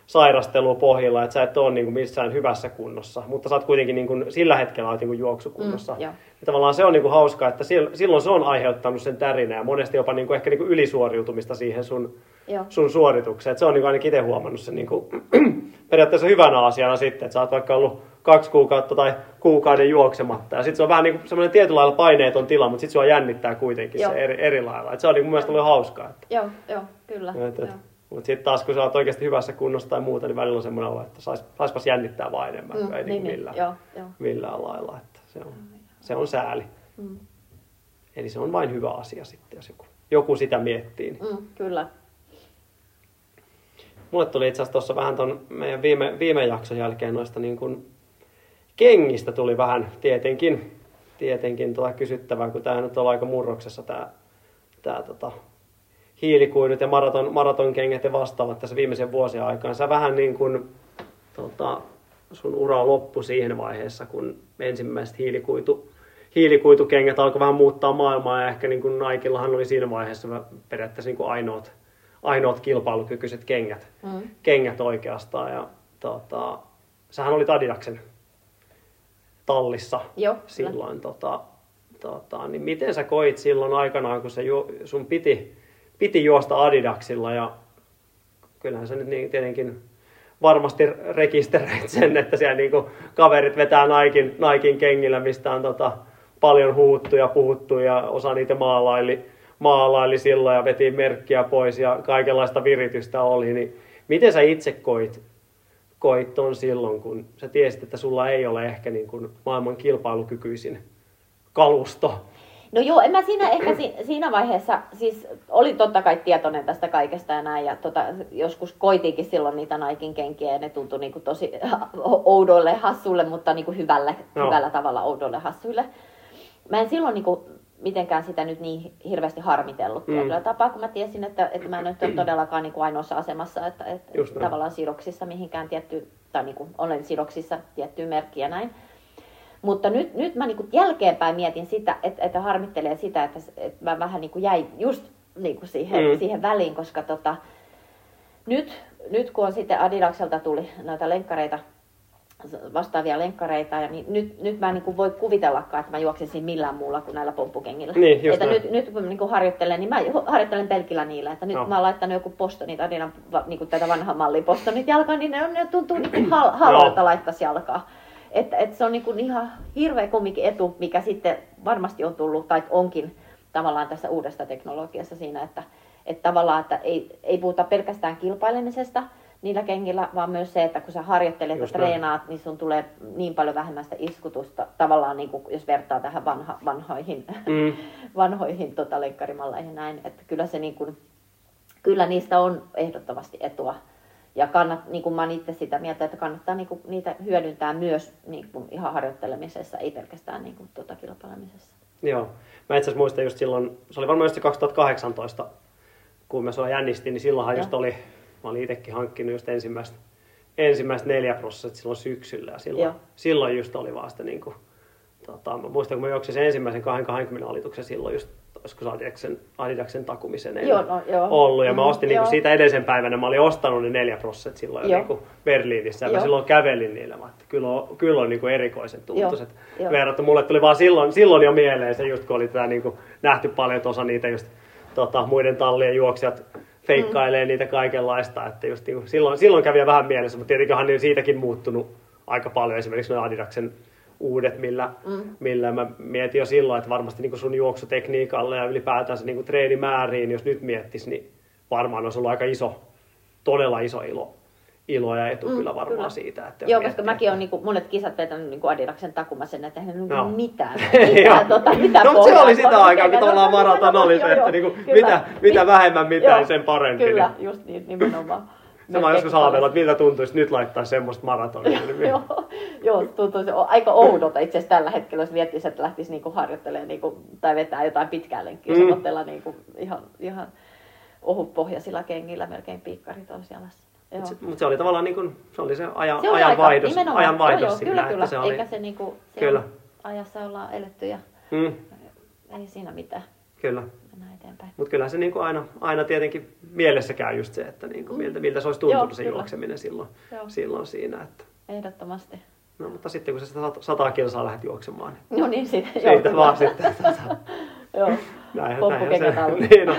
sairastelua pohjilla, että sä et ole niinku missään hyvässä kunnossa, mutta sä oot kuitenkin niinku, sillä hetkellä oot niinku juoksukunnossa. Mm, tavallaan se on niinku hauskaa, että silloin se on aiheuttanut sen tärinää ja monesti jopa niinku ehkä niinku ylisuoriutumista siihen sun, sun suoritukseen. Et se on niinku ainakin itse huomannut sen niinku, periaatteessa hyvänä asiana sitten, että sä oot vaikka ollut kaksi kuukautta tai kuukauden juoksematta. Ja sitten se on vähän niinku semmoinen tietyllä lailla paineeton tila, mutta sitten sua jännittää kuitenkin joo. se eri, eri lailla. Et se on niinku mun mielestä ollut hauskaa. Että... Joo, joo, kyllä. Et, et... Joo. Mutta sitten taas, kun sä oot oikeasti hyvässä kunnossa tai muuta, niin välillä on semmoinen olo, että sais, saispas jännittää vaan enemmän, mm, ei niin, niin, millään, joo, joo. millään lailla. Että se, on, se on sääli. Mm. Eli se on vain hyvä asia sitten, jos joku, joku sitä miettii. Niin. Mm, kyllä. Mulle tuli itse asiassa tuossa vähän ton meidän viime, viime jakson jälkeen noista niin kun kengistä tuli vähän tietenkin, tietenkin tota kysyttävää, kun tämähän nyt on aika murroksessa tää, tää tota... hiilikuidut ja maraton, maratonkengät ja vastaavat tässä viimeisen vuosien aikaan. Sä vähän niin kuin tota, sun ura loppui siihen vaiheessa, kun ensimmäiset hiilikuitu, hiilikuitukengät alkoi vähän muuttaa maailmaa ja ehkä niin kuin Nikellahan oli siinä vaiheessa periaatteessa niin kuin ainoat, ainoat kilpailukykyiset kengät, mm. kengät oikeastaan. Ja, tota, sähän olit Adidaksen tallissa jo, silloin. Tota, tota, niin miten sä koit silloin aikanaan, kun se ju, sun piti Piti juosta Adidaksilla ja kyllähän sä nyt niin tietenkin varmasti rekisteröit sen, että siellä niinku kaverit vetää Naikin, Naikin kengillä, mistä on tota paljon huuttu ja puhuttu ja osa niitä maalaili, maalaili silloin ja veti merkkiä pois ja kaikenlaista viritystä oli. Niin miten sä itse koit, koit ton silloin, kun sä tiesit, että sulla ei ole ehkä niin kuin maailman kilpailukykyisin kalusto? No joo, en mä siinä ehkä siinä vaiheessa, siis olin totta kai tietoinen tästä kaikesta ja näin, ja tota, joskus koitiinkin silloin niitä Naikin kenkiä, ja ne tuntui niinku tosi oudoille hassuille, mutta niinku hyvällä, no. hyvällä tavalla oudoille hassuille. Mä en silloin niinku mitenkään sitä nyt niin hirveästi harmitellut mm. tietyllä tapaa, kun mä tiesin, että, että mä en nyt ole todellakaan niinku ainoassa asemassa, että, että tavallaan sidoksissa mihinkään tiettyyn, tai niinku olen sidoksissa tiettyyn merkkiä näin. Mutta nyt, nyt mä niinku jälkeenpäin mietin sitä, että, että harmittelee sitä, että, että mä vähän niinku jäin just niinku siihen, mm. siihen väliin, koska tota, nyt, nyt kun on sitten Adidakselta tuli noita lenkkareita, vastaavia lenkkareita, ja niin nyt, nyt mä en niinku voi kuvitellakaan, että mä juoksisin millään muulla kuin näillä pomppukengillä. Niin, että nyt, nyt kun mä niinku harjoittelen, niin mä harjoittelen pelkillä niillä. Että nyt no. mä oon laittanut joku postonit, Adidan niinku tätä vanhaa mallia postonit jalkaan, niin ne, on, ne tuntuu niinku hal, halalta no. laittaisi jalkaa. Että et se on niinku ihan hirveä kumminkin etu, mikä sitten varmasti on tullut, tai onkin tavallaan tässä uudesta teknologiassa siinä, että et tavallaan että ei, ei puhuta pelkästään kilpailemisesta niillä kengillä, vaan myös se, että kun sä harjoittelet ja treenaat, niin sun tulee niin paljon vähemmän sitä iskutusta, tavallaan niinku, jos vertaa tähän vanha, vanhoihin, mm. vanhoihin tota, leikkarimalleihin näin, että kyllä, se niinku, kyllä niistä on ehdottomasti etua. Ja kannat, niin kuin mä oon itse sitä mieltä, että kannattaa niin kuin, niitä hyödyntää myös niin kuin, ihan harjoittelemisessa, ei pelkästään niin kuin, tuota, kilpailemisessa. Joo. Mä itse asiassa muistan just silloin, se oli varmaan just se kaksituhattakahdeksantoista, kun mä sua jännistin, niin silloinhan ja. just oli, mä olin itsekin hankkinut just ensimmäistä, ensimmäistä neljä prosessit silloin syksyllä. Ja silloin, silloin just oli vaan sitä niin kuin, tota, mä muistan, kun mä juoksin sen ensimmäisen kaksikymmentä alituksen silloin just, olisiko se Adidaksen, Adidaksen takumisen ei joo, no, joo. ollut. Ja mä ostin mm, niinku siitä edellisen päivänä, mä olin ostanut ne neljä prosessit silloin jo niinku Berliinissä. Ja mä silloin kävelin niillä. Mä, että kyllä on, kyllä on niinku erikoisen tuntuiset verrattuna. Mulle tuli vaan silloin, silloin jo mieleen se, just kun oli tää niinku nähty paljon, että osa niitä just tota, muiden tallien juoksijat feikkailee mm. niitä kaikenlaista. Että just niinku, silloin, silloin kävi vähän mielessä, mutta tietenkinhan niin siitäkin muuttunut aika paljon. Esimerkiksi noin Adidaksen uudet, millä, mm. millä mä mietin jo silloin, että varmasti niin sun juoksutekniikalla ja ylipäätään se niin treenimääriin, jos nyt miettis, niin varmaan olisi ollut aika iso, todella iso ilo, ilo ja etu mm, kyllä varmaan kyllä. siitä. Että joo, koska mäkin olen niin monet kisat vetänyt niin Adidaksen takumasen, että eihän no. mitään. mitään, tota, mitään no, mutta se oli sitä aikaa, kun tavallaan maraton oli se, että mitä vähemmän mitään, sen parempi. Kyllä, just niin, nimenomaan. Sama joskus haaveilla, että miltä tuntuisi nyt laittaa semmoista maratonia. Joo, joo, tuntuisi aika oudolta itse asiassa tällä hetkellä, jos miettisi, että lähtisi niinku harjoittelemaan niinku, tai vetää jotain pitkää lenkkiä mm. semmoisella niinku, ihan, ihan ohutpohjaisilla kengillä, melkein piikkarit on siellä. Mutta mut se oli tavallaan niinku, se oli se ajan se oli ajan aika, vaihdos, ajan vaihdos siinä, kyllä, kyllä. Se oli. Eikä se niinku, kyllä. Ajassa ollaan eletty ja mm. ei siinä mitään. Kyllä. Mutta kyllähän se niinku aina, aina tietenkin mielessä käy just se, että niinku miltä, miltä se olisi tuntunut joo, se kyllä. juokseminen silloin, silloin siinä. Että. Ehdottomasti. No mutta sitten kun sä sata, sataa kilsaa lähdet juoksemaan, niin, no niin siitä, siitä joo, vaan kyllä. sitten. Tota. Joo, poppukekätalvi. Niin on.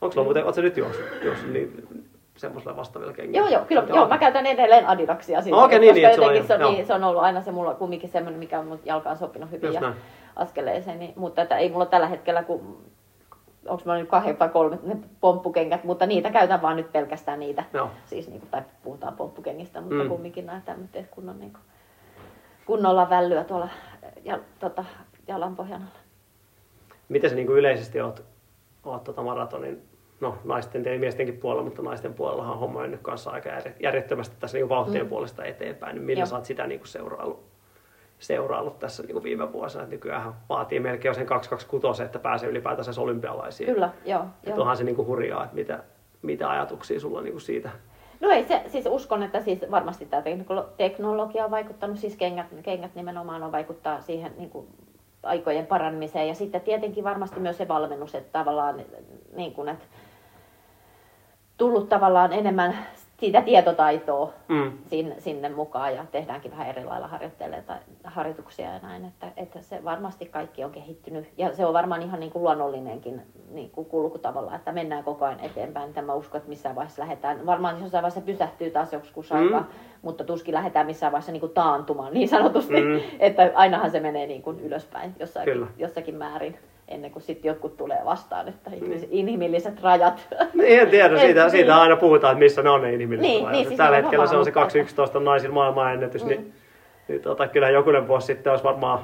Onko sulla muuten, ootko sä nyt juossut niin, semmoisella vastaavilla kengillä? Joo, joo, kyllä. Joo, joo, mä käytän edelleen Adidaksia siitä. No, okay, niin, koska niin, jotenkin se on, niin, se on ollut aina se mulla kumminkin semmoinen, mikä on mun jalkaan sopinut hyvin. Just ja näin. Askeleeseen, niin, mutta että ei mulla tällä hetkellä, kun onko mä nyt kahden vai kolme pomppukengät, mutta niitä käytän vaan nyt pelkästään niitä. Joo. Siis niin kuin, tai puhutaan pomppukengistä, mutta mm. kumminkin nämä tämmöiset kunnon, niin kuin, kunnolla vällyä tuolla ja, tota, jalanpohjan alla. Miten sä niin kuin yleisesti oot, oot tota maratonin, no naisten ja miestenkin puolella, mutta naisten puolellahan homma on nyt kanssa aika järjettömästi tässä niin kuin vauhtien mm. puolesta eteenpäin, niin millä sä oot sitä niin kuin seuraillut? seuraillut tässä niin kuin viime vuosina. Nykyään vaatii melkein sen kaksi kaksi kuusi, että pääsee ylipäätänsä olympialaisiin. Kyllä, joo. joo. Onhan se niin kuin hurjaa, että mitä, mitä ajatuksia sulla niin kuin siitä? No ei se, siis uskon, että siis varmasti tämä teknologia on vaikuttanut, siis kengät, kengät nimenomaan on vaikuttaa siihen niin kuin aikojen paranmiseen ja sitten tietenkin varmasti myös se valmennus, että tavallaan niin kuin, että tullut tavallaan enemmän siitä tietotaitoa mm. sinne, sinne mukaan ja tehdäänkin vähän eri lailla harjoituksia ja näin, että, että se varmasti kaikki on kehittynyt ja se on varmaan ihan niin kuin luonnollinenkin niin kuin kulku tavalla, että mennään koko ajan eteenpäin. Tämä uskon, että missään vaiheessa lähdetään, varmaan jossain vaiheessa pysähtyy taas joskus mm. aikaa, mutta tuskin lähdetään missään vaiheessa niin kuin taantumaan niin sanotusti, mm. että ainahan se menee niin kuin ylöspäin jossakin, jossakin määrin. Ennen kuin sitten jotkut tulee vastaan, että niin. inhimilliset rajat. Niin, en tiedä, siitä, siitä aina puhutaan, että missä ne on ne inhimilliset niin, rajat. Niin, siis tällä hetkellä se on se kaksi yksitoista naisin maailmanennätys, mm. niin, niin tota, kyllä jokunen vuosi sitten olisi varmaan,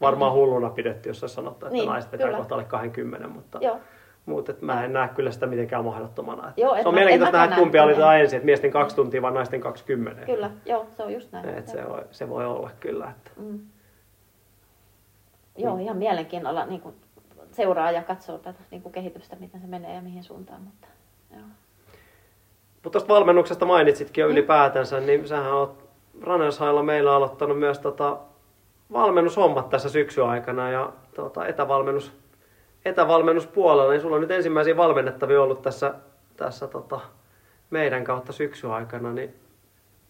varmaan hulluna pidetty, jos olisi sanottu, että niin, naiset pitää kohta alle kaksikymmentä, mutta, mutta et mä en näe kyllä sitä mitenkään mahdottomana. Joo, se on mielenkiintoista nähdä, kumpi oli tämä ensin, että miesten kaksi tuntia vai naisten kaksikymmentä. Kyllä, joo, se on just näin. Et se, voi, se voi olla kyllä. Että. Mm. Joo, ihan mielenkiinnolla. Niin seuraa ja katsoo tätä niin kuin kehitystä, miten se menee ja mihin suuntaan, mutta joo. Mutta tuosta valmennuksesta mainitsitkin jo mm. ylipäätänsä, niin sähän oot Runner's Highlla meillä aloittanut myös tota valmennushommat tässä syksyn aikana ja tota etävalmennus, etävalmennuspuolella, niin sulla on nyt ensimmäisiä valmennettavia ollut tässä, tässä tota meidän kautta syksyn aikana, niin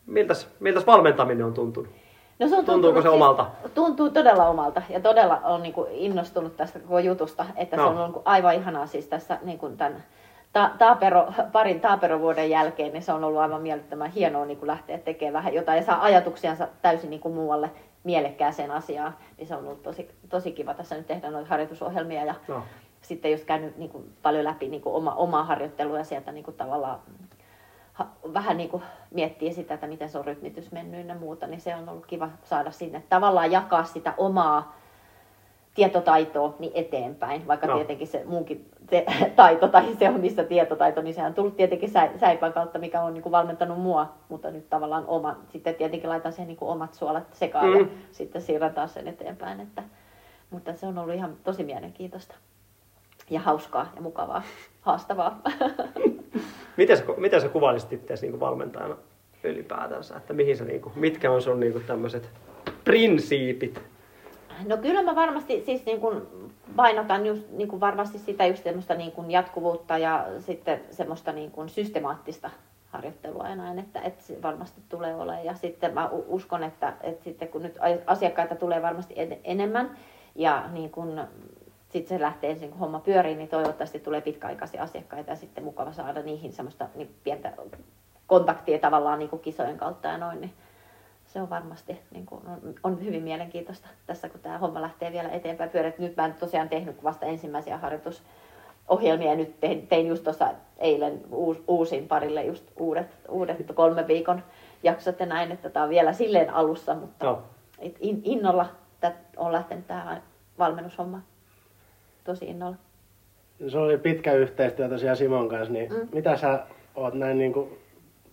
miltäs, miltäs valmentaminen on tuntunut? No se on tuntuuko se omalta? Siis, tuntuu todella omalta ja todella on niin kuin innostunut tästä koko jutusta, että no. se on ollut aivan ihanaa siis tässä niin kuin tämän ta- taapero, parin taaperovuoden jälkeen, niin se on ollut aivan mielettömän hienoa niin kuin lähteä tekemään vähän jotain ja saa ajatuksiansa täysin niin kuin muualle mielekkääseen asiaan, niin se on ollut tosi, tosi kiva tässä nyt tehdä noita harjoitusohjelmia ja no. sitten just käynyt niin kuin paljon läpi niin kuin oma, omaa harjoittelua ja sieltä niin kuin tavallaan vähän niin kuin miettii sitä, että miten se on rytmitys mennyt ja muuta, niin se on ollut kiva saada sinne. Tavallaan jakaa sitä omaa tietotaitoa niin eteenpäin, vaikka no. tietenkin se muunkin te- taito tai se on missä tietotaito, niin sehän on tullut tietenkin sä- säipän kautta, mikä on niin kuin valmentanut mua, mutta nyt tavallaan oma. Sitten tietenkin laitan siihen niin kuin omat suolat sekaan mm. ja sitten siirretään sen eteenpäin. Että, mutta se on ollut ihan tosi mielenkiintoista ja hauskaa ja mukavaa, haastavaa. Miten sä, miten sä kuvailisit itseäsi niin valmentajana ylipäätänsä, että mihin sä, niin kuin, mitkä on sun niin tämmöiset prinsiipit? No kyllä mä varmasti siis niin kuin painotan just, niin kuin varmasti sitä just semmoista niin kuin jatkuvuutta ja sitten semmoista niin kuin systemaattista harjoittelua ja näin, että, että se varmasti tulee olemaan. Ja sitten mä uskon, että, että sitten kun nyt asiakkaita tulee varmasti en, enemmän ja niin kuin sitten se lähtee ensin, kun homma pyörii, niin toivottavasti tulee pitkäaikaisia asiakkaita ja sitten mukava saada niihin semmoista niin pientä kontaktia tavallaan niin kuin kisojen kautta ja noin. Niin se on varmasti niin kuin, on hyvin mielenkiintoista tässä, kun tämä homma lähtee vielä eteenpäin pyöriä. Nyt mä en tosiaan tehnyt vasta ensimmäisiä harjoitusohjelmia ja nyt tein just tuossa eilen uus, uusin parille just uudet, uudet kolmen viikon jaksot ja näin, että tämä on vielä silleen alussa, mutta no. in, innolla on lähtenyt tähän valmennushommaan. Tosi innolla. Se oli pitkä yhteistyö tosiaan Simon kanssa, niin mm. mitä sä oot näin niin kuin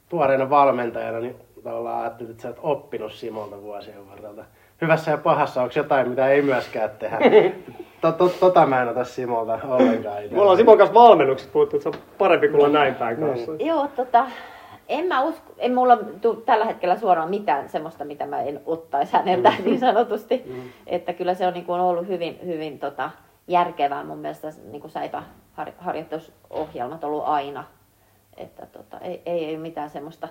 tuoreena valmentajana, niin tavallaan ajattelit, että sä oot oppinut Simolta vuosien varrelta. Hyvässä ja pahassa, onko jotain, mitä ei myöskään tehdä? Tota mä en ota Simolta ollenkaan. Mulla on Simon kanssa valmennukset puhuttu, että se on parempi kuin olla näin päin kanssa. Joo, tota... En mä usko, ei mulla tule tällä hetkellä suoraan mitään semmoista, mitä mä en ottaisi häneltä mm. niin sanotusti. Mm. Että kyllä se on niin kuin ollut hyvin, hyvin tota, järkevää mun mielestä, niin kuin säipä harjoitusohjelmat on ollut aina. Että tota, ei, ei, ei mitään semmoista,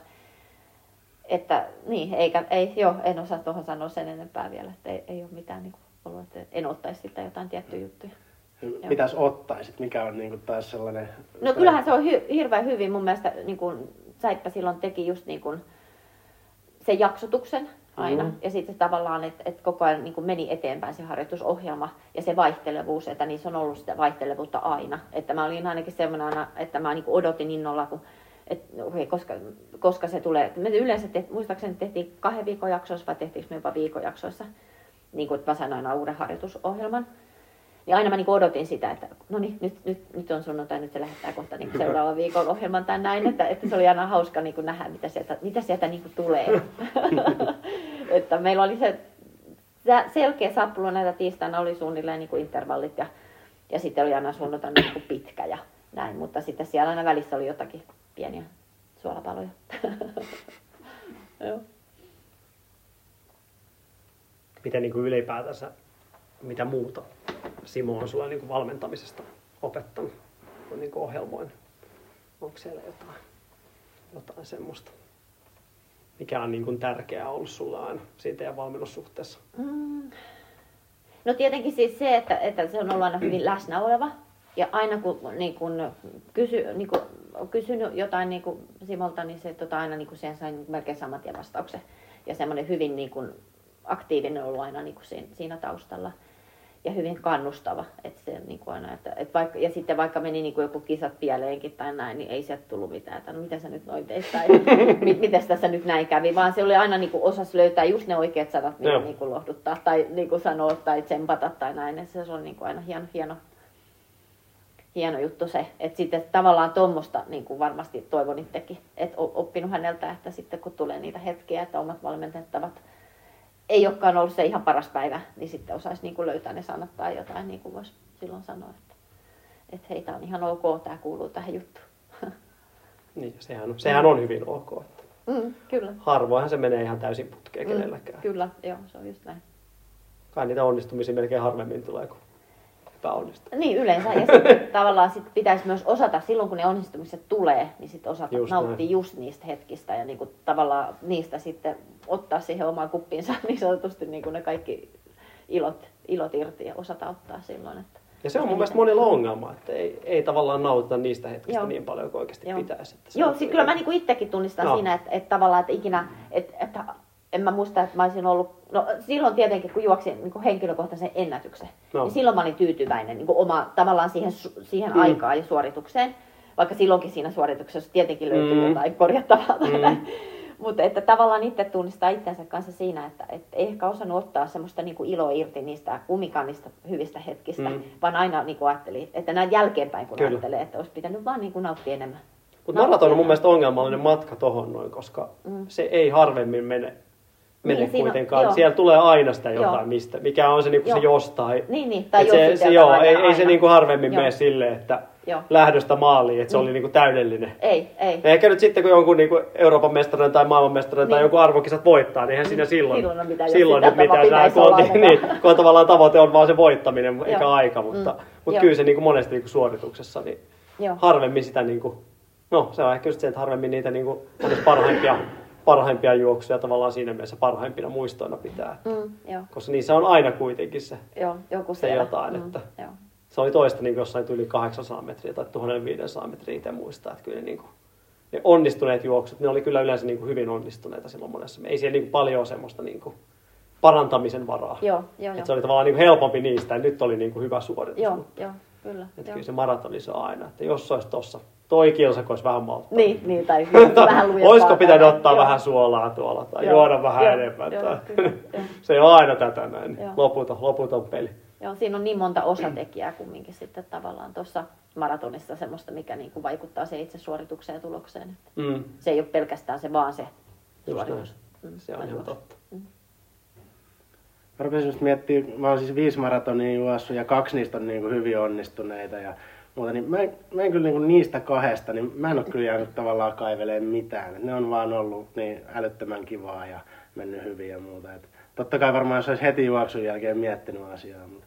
että niin, eikä, ei, joo, en osaa tuohon sanoa sen enempää vielä, että ei, ei ole mitään niin kuin ollut, että en ottaisi sitä jotain tiettyjä juttuja. Mitäs ottaisit, mikä on niin kuin taas sellainen... No kyllähän se on hy- hirveän hyvin mun mielestä niin kuin... Säippä silloin teki just niin kuin sen jaksotuksen aina mm. ja sitten tavallaan, että et koko ajan niin kuin meni eteenpäin se harjoitusohjelma ja se vaihtelevuus, että niissä on ollut sitä vaihtelevuutta aina. Että mä olin ainakin semmoinen, että mä niin kuin odotin innolla, kun, että okay, koska, koska se tulee. Me yleensä tehti, muistaakseni tehtiin kahden viikon jaksoissa vai tehtiinkö me jopa viikon jaksoissa, niin kuin mä sanoin aina uuden harjoitusohjelman. Niin aina mä niin odotin sitä, että no niin, nyt, nyt, nyt on sunnuntai, nyt se lähettää kohta niin seuraavan viikon ohjelman tai näin, että, että se oli aina hauska niin nähdä, mitä sieltä, mitä sieltä niin tulee. Että meillä oli se selkeä saplu näitä tiistaina, oli suunnilleen niin intervallit ja, ja sitten oli aina sunnuntai niin pitkä ja näin, mutta sitten siellä aina välissä oli jotakin pieniä suolapaloja. Joo. Miten niin ylipäätänsä, mitä muuta Simo on sulla niin valmentamisesta opettanut, kun niin ohjelmoin? Onko siellä jotain, jotain semmoista, mikä on niin tärkeää ollut sulla aina siinä teidän valmennussuhteessa? Mm. No tietenkin siis se, että, että se on ollut aina hyvin läsnä oleva. Ja aina kun, niin kun, kysy, niin kun on kysynyt jotain niin kun Simolta, niin se tota, aina niin siihen sai melkein saman tien vastauksen. Ja semmoinen hyvin niin kun, aktiivinen ollut aina niin kun siinä, siinä taustalla. Ja hyvin kannustava, että se niin kuin aina, että, että vaikka, ja sitten vaikka meni niin kuin joku kisat pieleenkin tai näin, niin ei sieltä tullut mitään, että no mitä sä nyt noin teit tai mitäs tässä nyt näin kävi, vaan se oli aina niin kuin osas löytää just ne oikeat sanat, mitä niin kuin lohduttaa tai niin kuin sanoa tai tsempata tai näin, että se on niin kuin aina hieno, hieno, hieno juttu se, että sitten tavallaan tuommoista niin kuin varmasti toivon itsekin, että oppinut häneltä, että sitten kun tulee niitä hetkiä, että omat valmentettavat, ei olekaan ollut se ihan paras päivä, niin sitten osaisi niinku löytää ne sanat tai jotain, niin kuin voisi silloin sanoa, että, että hei, tämä on ihan ok, tämä kuuluu tähän juttuun. Niin, sehän on, sehän on hyvin ok. Että mm, kyllä. Harvoinhan se menee ihan täysin putkeen mm, kenelläkään. Kyllä, joo, se on just näin. Kai niitä onnistumisia melkein harvemmin tulee, kun epäonnistuu. Niin, yleensä. Ja sitten tavallaan sit pitäisi myös osata, silloin kun ne onnistumiset tulee, niin sitten osata just nauttia näin. Just niistä hetkistä ja niinku tavallaan niistä sitten... ottaa siihen omaan kuppiinsa niin sanotusti niin kuin ne kaikki ilot, ilot irti ja osata ottaa silloin. Että ja se on mun mielestä monilla ongelma, että ei, ei tavallaan nautita niistä hetkistä Joo. niin paljon kuin oikeasti Joo. pitäisi. Joo, on... siis kyllä mä niin kuin itsekin tunnistan no. siinä, että, että tavallaan että ikinä, että, että en mä muista, että mä olisin ollut, no silloin tietenkin kun juoksin niin kuin henkilökohtaisen ennätyksen, no. niin silloin mä olin tyytyväinen niin kuin oma, tavallaan siihen, siihen mm. aikaan ja suoritukseen, vaikka silloinkin siinä suorituksessa tietenkin löytyy mm. jotain korjattavaa tai mm. näin. Mutta että tavallaan itse tunnistaa itsensä kanssa siinä, että et ei ehkä osannut ottaa semmoista niinku iloa irti niistä kumminkaan niistä hyvistä hetkistä, mm. vaan aina niinku ajattelin, että näin jälkeenpäin kun Kyllä. ajattelee, että olisi pitänyt vaan niinku nauttia enemmän. Mutta maraton on mun mielestä ongelmallinen matka tohon noin, koska mm. se ei harvemmin mene, mene niin, kuitenkaan. Siinä, siellä tulee aina sitä jotain, joo. mistä, mikä on se, niinku se jostain. Niin, niin. Tai se, se, joo, ei, ei se niinku harvemmin joo. mene silleen, että... Joo. lähdöstä maaliin, että se niin. oli niinku täydellinen. Ei, ei. Eikä nyt sitten, kun jonkun niinku Euroopan mestarin tai maailman mestarin niin. tai jonkun arvokisat voittaa, niin eihän siinä silloin, silloin on mitään, silloin nyt mitään saa, kun, on, niin, kun on tavallaan tavoite on vaan se voittaminen, Joo. eikä aika, mutta, mm. mutta kyllä se niinku monesti niinku suorituksessa, niin Joo. harvemmin sitä, niinku, no se on ehkä just se, että harvemmin niitä niinku, parhaimpia, parhaimpia juoksuja tavallaan siinä mielessä parhaimpina muistoina pitää, että, mm. koska niissä on aina kuitenkin se, Joo. Joku se jotain, mm. että... Joo. Se oli toista niin jossain yli kahdeksansataa metriä tai tuhatviisisataa metriä, itse muistaa, että kyllä ne, niin kuin, ne onnistuneet juoksut, ne oli kyllä yleensä niin kuin hyvin onnistuneita silloin monessa. Ei siellä niin kuin paljon semmoista niin kuin parantamisen varaa. Joo, joo, jo. Se oli tavallaan niin kuin helpompi niistä ja nyt oli niin kuin hyvä suoritus. Joo, mutta, jo, kyllä, että jo. Kyllä se maratoni se on aina, että jos se olisi tossa, toi kilsa, kun olisi vähän malttaa. Niin, niin tai vähän lujempaa. Olisiko pitänyt ottaa jo. vähän suolaa tuolla tai jo. juoda vähän jo. enemmän. Jo, tai. Kyllä, se on aina tätä näin, loputon, loputon peli. Joo, siinä on niin monta osatekijää kumminkin sitten tavallaan tuossa maratonissa semmoista, mikä niin kuin vaikuttaa siihen itse suoritukseen ja tulokseen. Mm. Se ei ole pelkästään se, vaan se suoritus. Mm, se on ihan totta. Mm. Mä rupesin just miettimään, mä oon siis viisi maratonia juossut ja kaksi niistä on niin kuin hyvin onnistuneita ja muuta, niin mä en, mä en kyllä niin kuin niistä kahdesta, niin mä en ole kyllä jäänyt tavallaan kaivelemaan mitään. Ne on vaan ollut niin älyttömän kivaa ja mennyt hyvin ja muuta. Et totta kai varmaan jos olisi heti juoksun jälkeen miettinyt asiaa, mutta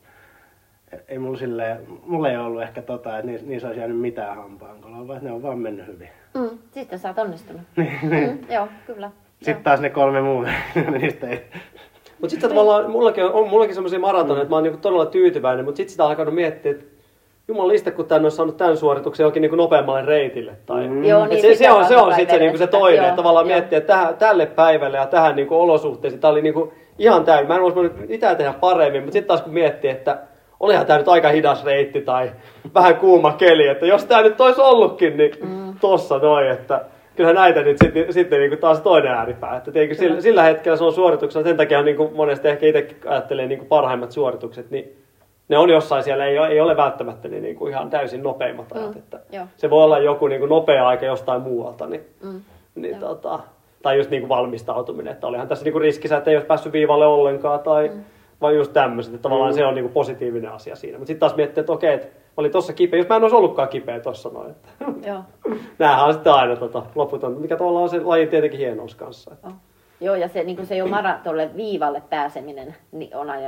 ei mulla, silleen, mulla ei ollut ehkä tota, että niissä olisi jäänyt mitään hampaankoloa, vaan ne on vaan mennyt hyvin. Mm, sitten sä oot onnistunut. mm, joo, kyllä. Sitten joo. Taas ne kolme muuta, niistä ei... Mutta sitten tavallaan, mullakin on, on mullakin semmoisia maratoneja, mm. että mä oon niinku todella tyytyväinen, mutta sitten sitä on alkanut miettiä, että jumalista, kun tän olisi saanut tämän suorituksen johonkin niinku nopeammalle reitille. Tai... Mm. Joo, niin se, se on, se on sitten se, niinku se toinen, joo, että tavallaan joo. miettiä, että tähän, tälle päivälle ja tähän niinku olosuhteeseen, tämä oli niinku ihan täynnä. Mä en olisi voinut itse tehdä paremmin, mutta sitten taas kun miettii, että olihan tämä nyt aika hidas reitti tai vähän kuuma keli, että jos tämä nyt olisi ollutkin, niin mm. tossa noin, että kyllähän näitä nyt sitten, sitten niin kuin taas toinen ääripää, että teikö sillä, sillä hetkellä se on suorituksena, sen takia niin kuin monesti ehkä itsekin ajattelee niin kuin parhaimmat suoritukset, niin ne on jossain siellä, ei ole, ei ole välttämättä niin, niin kuin ihan täysin nopeimmat ajat, mm. että joo. se voi olla joku niin kuin nopea aika jostain muualta, niin, mm. niin tota, tai just niin kuin valmistautuminen, että olihan tässä niin kuin riskissä, että ei olisi päässyt viivalle ollenkaan tai... Mm. Vaan just tämmöiset, että tavallaan mm. se on niinku positiivinen asia siinä. Mutta sitten taas miettii, että okei, että oli tossa kipeä, jos mä en olisi ollutkaan kipeä tossa noin. Että. Joo. Nämähän on sitten aina tota, loputonta, mikä tavallaan on se lajin tietenkin hienous kanssa. Että. Oh. Joo, ja se, niin se jo maratolle viivalle pääseminen niin on aina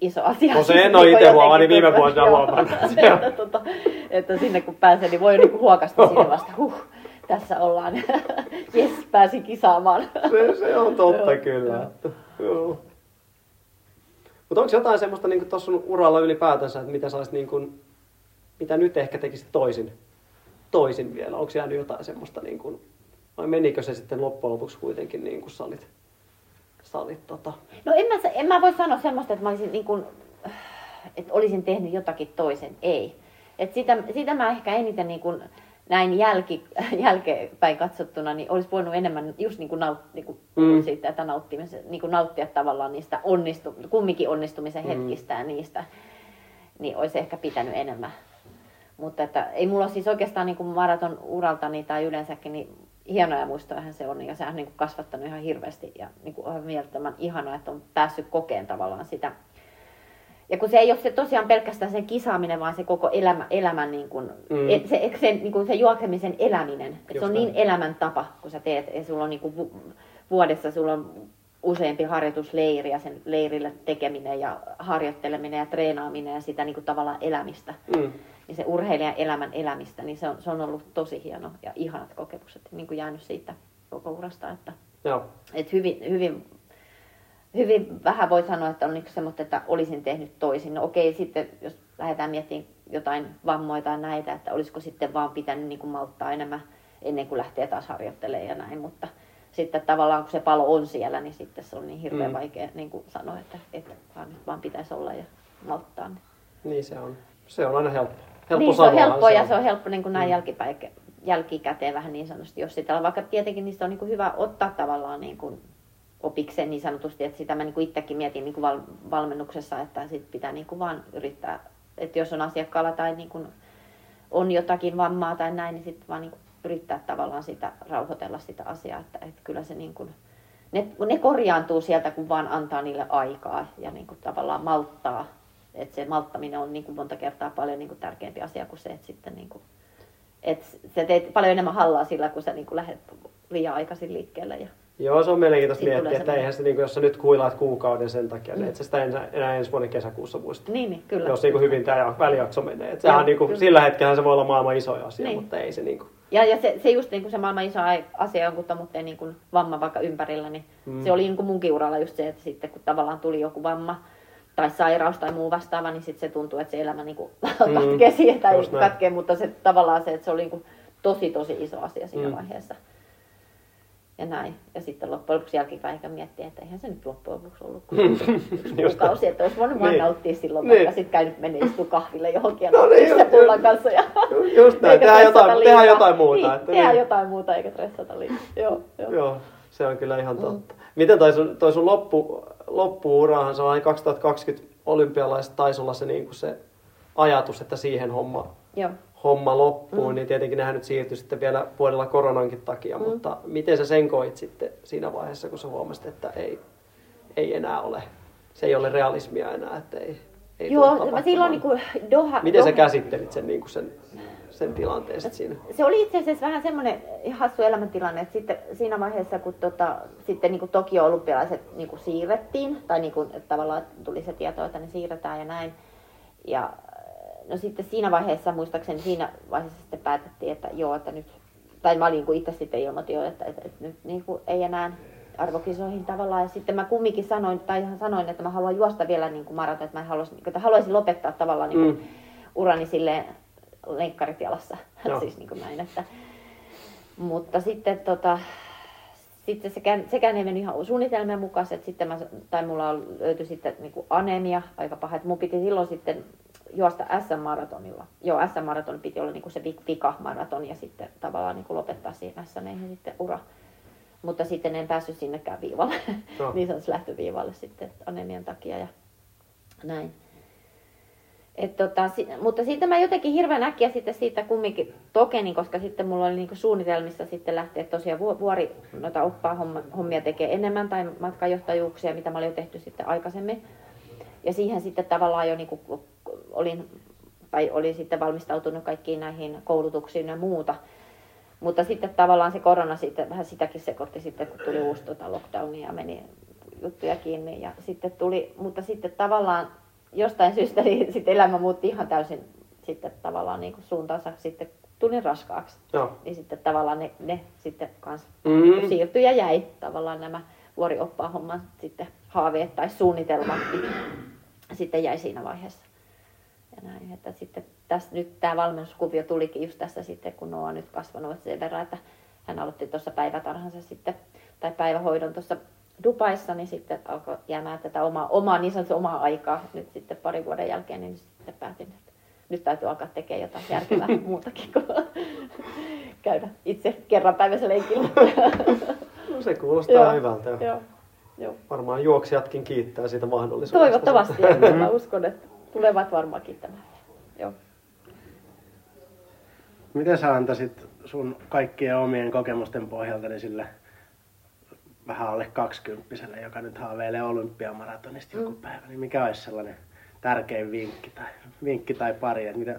iso asia. No se en ole itse huomaa, niin viime vuosina huomaan. että, tota, että sinne kun pääsee, niin voi niinku huokasta sinne vasta, huh. Tässä ollaan, jes, pääsin kisaamaan. se, se on totta kyllä. Joo. Mutta onko jotain semmoista niin tuossa sun uralla ylipäätänsä, että mitä, sais, niin kun, mitä nyt ehkä tekisit toisin, toisin vielä? Onko jäänyt jotain semmoista, niin kun, vai menikö se sitten loppujen lopuksi kuitenkin niin kun salit? salit tota? No en mä, en mä voi sanoa semmoista, että, mä olisin, niin kun, että olisin tehnyt jotakin toisen. Ei. Et sitä, sitä mä ehkä eniten niin kun, näin jälki, jälkeenpäin katsottuna, niin olisi voinut enemmän just niin kuin nauttia, niin kuin mm. siitä, että niin kuin nauttia tavallaan niistä onnistu, kumminkin onnistumisen hetkistä mm. ja niistä, niin olisi ehkä pitänyt enemmän. Mutta että, ei mulla siis oikeastaan niin kuin maraton uraltani tai yleensäkin, niin hienoja muistojahan se on, ja se on niin kuin kasvattanut ihan hirveästi, ja niin kuin on mielettömän ihanaa, että on päässyt kokeen tavallaan sitä. Ja kun se ei ole se tosiaan pelkästään sen kisaaminen, vaan se koko elämä, elämän, niin kuin, mm. et, se, se, niin kuin se juoksemisen eläminen. Et se on niin elämäntapa, kun sä teet, ja sulla on niin kuin vuodessa sulla on useampi harjoitusleiri ja sen leirillä tekeminen ja harjoitteleminen ja treenaaminen ja sitä niin kuin tavallaan elämistä. Mm. Ja se urheilijan elämän elämistä, niin se on, se on ollut tosi hieno ja ihanat kokemukset niin kuin jäänyt siitä koko urasta. Että, et hyvin... hyvin Hyvin vähän voi sanoa, että on niin semmoista, että olisin tehnyt toisin. No okei, sitten jos lähdetään miettimään jotain vammoja tai näitä, että olisiko sitten vaan pitänyt niin kuin malttaa enemmän ennen kuin lähtee taas harjoittelemaan ja näin. Mutta sitten tavallaan kun se palo on siellä, niin sitten se on niin hirveän mm. vaikea niin kuin sanoa, että, että vaan, nyt vaan pitäisi olla ja malttaa. Niin se on. Se on aina helppo. helppo niin se on helppo ja se on helppo niin kuin näin mm. jälkipäin, jälkikäteen vähän niin sanotusti. Jos sitä, vaikka tietenkin niistä on niin kuin hyvä ottaa tavallaan... Niin kuin opikseen niin sanotusti, että sitä mä niinku itsekin mietin niinku val- valmennuksessa, että sit pitää niinku vaan yrittää, että jos on asiakkaalla tai niinku on jotakin vammaa tai näin, niin sit vaan niinku yrittää tavallaan sitä rauhoitella sitä asiaa, että et kyllä se niinku, ne, ne korjaantuu sieltä, kun vaan antaa niille aikaa ja niinku tavallaan malttaa, että se malttaminen on niinku monta kertaa paljon niinku tärkeämpi asia kuin se, että sitten niinku, että sä teet paljon enemmän hallaa sillä, kun sä niinku lähdet liian aikaisin liikkeelle ja joo, se on mielenkiintoista miettiä, että eihän se, niin kuin, jos sä nyt kuilaat kuukauden sen takia, mm. niin et sä sitä enää, enää ensi vuoden kesäkuussa muista. Niin, niin kyllä. Jos niin kuin hyvin tämä välijakso menee. Et sehän, ja, niin kuin, sillä hetkellä se voi olla maailman iso asia, niin. Mutta ei se niin kuin... Ja, ja se, se just niin kuin se maailman iso asia jonkun tommoinen niin kuin vamma vaikka ympärillä, niin mm. se oli niin kuin munkin uralla just se, että sitten kun tavallaan tuli joku vamma tai sairaus tai muu vastaava, niin sitten se tuntuu, että se elämä niin kuin katkee mm. siihen tai katkee, mutta se tavallaan se, että se oli niin kuin tosi tosi iso asia siinä mm. vaiheessa. Ja näin. Ja sitten loppujen lopuksi jälkipäin miettii, että eihän se nyt loppujen lopuksi ollut kuin yksi kuukausi, että olisi voinut vaan nauttia silloin, vaikka sitten käy nyt mennä istumaan kahville johonkin ja nauttia sitä pullan kanssa. Just näin, tehdään jotain muuta. Tehdään jotain muuta eikä stressata liikaa. Joo, se on kyllä ihan totta. Miten toi sun loppuurahan, se on aina kaksituhattakaksikymmentä olympialaiset taisi olla se, niin kuin se ajatus, että siihen homma, homma loppuu, mm. niin tietenkin nehän nyt siirtyi sitten vielä vuodella koronankin takia, mm. mutta miten sä sen koit sitten siinä vaiheessa, kun sä huomasit, että ei, ei enää ole, se ei ole realismia enää, että ei, ei Joo, mä silloin niin kuin Doha... Miten Doha. sä käsittelit sen, niin kuin sen, sen tilanteen sitten siinä? Se oli itse asiassa vähän semmoinen hassu elämäntilanne, että sitten siinä vaiheessa, kun tota, sitten niin kuin Tokio-olympialaiset niin kuin siirrettiin, tai niin kuin, että tavallaan tuli se tieto, että ne siirretään ja näin, ja no sitten siinä vaiheessa, muistaakseni siinä vaiheessa sitten päätettiin, että joo, että nyt, tai mä olin niin kuin itse sitten ilmoitin jo, että, että, että nyt niin kuin ei enää arvokisoihin tavallaan. Ja sitten mä kumminkin sanoin, tai ihan sanoin, että mä haluan juosta vielä niin kuin maraton, että mä haluaisin, että haluaisin lopettaa tavallaan niin kuin mm. urani silleen lenkkarit jalassa, no. siis niin kuin näin, että. Mutta sitten tota, sitten sekään, sekään ei mennyt ihan suunnitelmien mukaan, että sitten mä, tai mulla löytyi sitten niin kuin anemia aika paha, että mun piti silloin sitten juosta S M-maratonilla. Joo, S M-maraton piti olla niinku se vika maraton ja sitten tavallaan niinku lopettaa siinä S M:hen sitten ura. Mutta sitten en päässyt sinnekään viivalle, no. niin sanotusti lähtöviivalle sitten anemian takia ja näin. Et tota, si- mutta sitten mä jotenkin hirveän äkkiä sitten siitä kumminkin tokenin, koska sitten mulla oli niinku suunnitelmissa sitten lähteä tosiaan vuori noita oppaa hommia tekee enemmän tai matkajohtajuuksia, mitä mä olin jo tehty sitten aikaisemmin. Ja siihen sitten tavallaan jo niinku olin, tai olin sitten valmistautunut kaikkiin näihin koulutuksiin ja muuta. Mutta sitten tavallaan se korona sitten, vähän sitäkin sekoitti sitten, kun tuli uusi tota, lockdownia ja meni juttuja kiinni. Ja sitten tuli, mutta sitten tavallaan jostain syystä niin sitten elämä muutti ihan täysin sitten tavallaan niin kuin suuntaansa. Sitten tulin raskaaksi. Joo. Niin sitten tavallaan ne, ne sitten kanssa mm-hmm. siirtyi ja jäi tavallaan nämä vuorioppaa homman sitten haaveet tai suunnitelmat sitten jäi siinä vaiheessa. Ja näin, että sitten tässä nyt tämä valmennuskuvio tulikin just tässä sitten, kun Noa on nyt kasvanut sen verran, että hän aloitti tuossa päivätarhansa sitten, tai päivähoidon tuossa Dubaissa, niin sitten alkoi jäämään tätä omaa, omaa niin sanotusti omaa aikaa nyt sitten parin vuoden jälkeen, niin sitten päätin, että nyt täytyy alkaa tekemään jotain järkevää muutakin kuin käydä itse kerran päivässä lenkillä. No se kuulostaa hyvältä. Joo. Joo. Varmaan juoksijatkin kiittää siitä mahdollisuudesta. Toivottavasti, ja mä uskon, että tulevat varmaan kiittämään. Joo. Miten sä antaisit sun kaikkien omien kokemusten pohjalta niin sille vähän alle kaksikymppiselle, joka nyt haaveilee olympiamaratonista mm. joku päivä, niin mikä olisi sellainen tärkein vinkki tai, vinkki tai pari? Että mitä,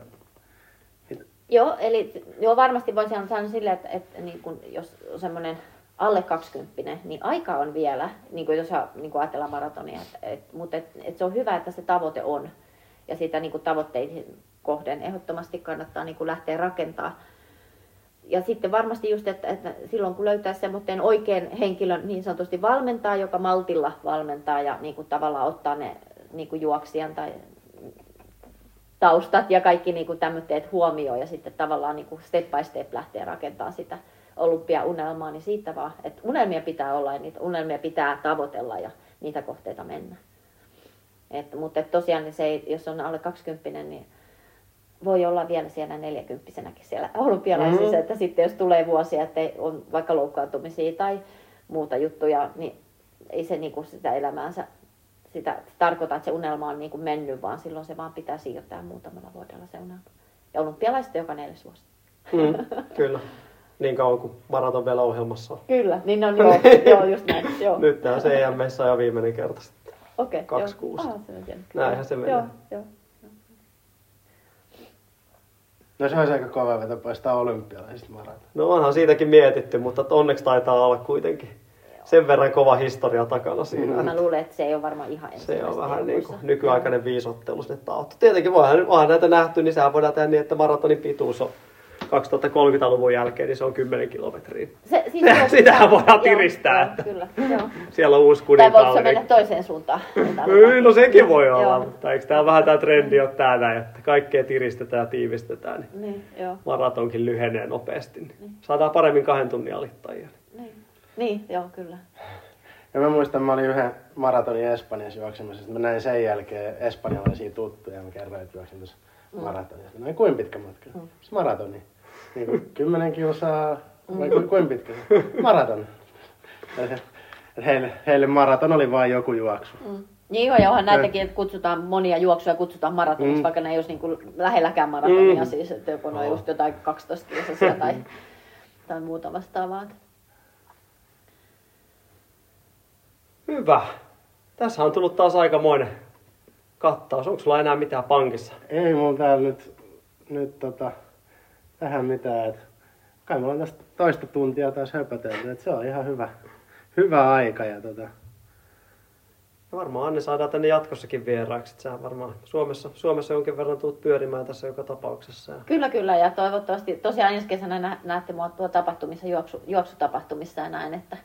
mitä... Joo, eli joo, varmasti voin sanoa silleen, että, että niin kun, jos semmoinen alle kaksikymppinen, niin aika on vielä, niin kuin jos niin kuin ajatellaan maratonia, et, et, mutta et, et se on hyvä, että se tavoite on. Ja sitä niin kuin tavoitteisiin kohden ehdottomasti kannattaa niin kuin lähteä rakentamaan. Ja sitten varmasti just, että, että silloin kun löytää semmoinen oikean henkilön niin sanotusti valmentaa, joka maltilla valmentaa ja niin kuin tavallaan ottaa ne niin kuin juoksijan tai taustat ja kaikki niin kuin tämmöteet huomioon ja sitten tavallaan niin kuin step by step lähtee rakentamaan sitä olympiaunelmaa, niin siitä vaan, että unelmia pitää olla ja niitä unelmia pitää tavoitella ja niitä kohteita mennä. Et, mutta et tosiaan, niin se ei, jos on alle kaksikymmentä, niin voi olla vielä siellä neljäkymppisenäkin siellä olympialaisissa, mm-hmm. että sitten jos tulee vuosia, että on vaikka loukkaantumisia tai muuta juttuja, niin ei se niinku sitä elämäänsä sitä tarkoita, että se unelma on niinku mennyt, vaan silloin se vaan pitää siirtää muutamalla vuodella se unelma. Ja olympialaiset joka neljäs vuosi. Mm, kyllä. Niin kauan kuin maraton vielä ohjelmassa on. Kyllä, niin on joo, joo just näin. Joo. Nyt tää se E M-messa on jo viimeinen kerta sitten. Okei, okay, joo. Aha, se menee. Näinhän se menee. Joo, joo. No se olisi aika kova veto poistaa olympialaiset maraton. No onhan siitäkin mietitty, mutta onneksi taitaa olla kuitenkin joo. sen verran kova historia takana siinä. Mm. Mä luulen, että se ei ole varmaan ihan ensimmäistä. Se on vähän niin kuin nykyaikainen viisottelu sinne tauttu. Tietenkin voihan, voihan näitä nähty, niin sehän voidaan tehdä niin, että maratonin pituus on kaksituhattakolmekymmentäluvun jälkeen, niin se on kymmenen kilometriä. Se, siis sitähän voidaan tiristää. Joo, kyllä, joo. Siellä on uusi kunintaali. Tai voiko mennä toiseen suuntaan? No sekin voi joo, olla, joo. mutta eikö tämä vähän tämä trendi ole täällä, että kaikkea tiristetään ja tiivistetään, niin, niin joo. maratonkin lyhenee nopeasti. Niin niin. Saadaan paremmin kahden tunnin alittajia. Niin, niin joo, kyllä. Ja mä muistan, mä olin yhden maratonin Espanjassa juoksemassa, mä näin sen jälkeen espanjalaisia tuttuja, ja mä kerroin, että juoksin tuossa mm. maratonissa. No ei kuin pitkä matka, mm. siis maratoni. Niin kuin kymmenen kilsaa, vai kuin pitkä? Maraton. Heille, heille maraton oli vain joku juoksu. Mm. Niin joo, ja onhan näitäkin, että kutsutaan monia juoksuja, kutsutaan maratoniksi, mm. vaikka ne ei olisi niin kuin lähelläkään maratonia, mm. siis että joku on just jotain kaksitoista kilometriä tai, tai muuta vastaavaa. Hyvä. Tässä on tullut taas aikamoinen kattaus. Onko sulla enää mitään pankissa? Ei mulla täällä nyt, nyt tota, tähän mitään. Et kai mulla on tästä toista tuntia taas höpötelty, että se on ihan hyvä, hyvä aika. Ja tota... No varmaan Anne saadaan tänne jatkossakin vieraaksi. Sä varmaan Suomessa, Suomessa jonkin verran tulet pyörimään tässä joka tapauksessa. Kyllä, kyllä. Ja toivottavasti tosiaan ensi kesänä näette mua tuolla tapahtumissa, juoksu, juoksutapahtumissa ja näin, että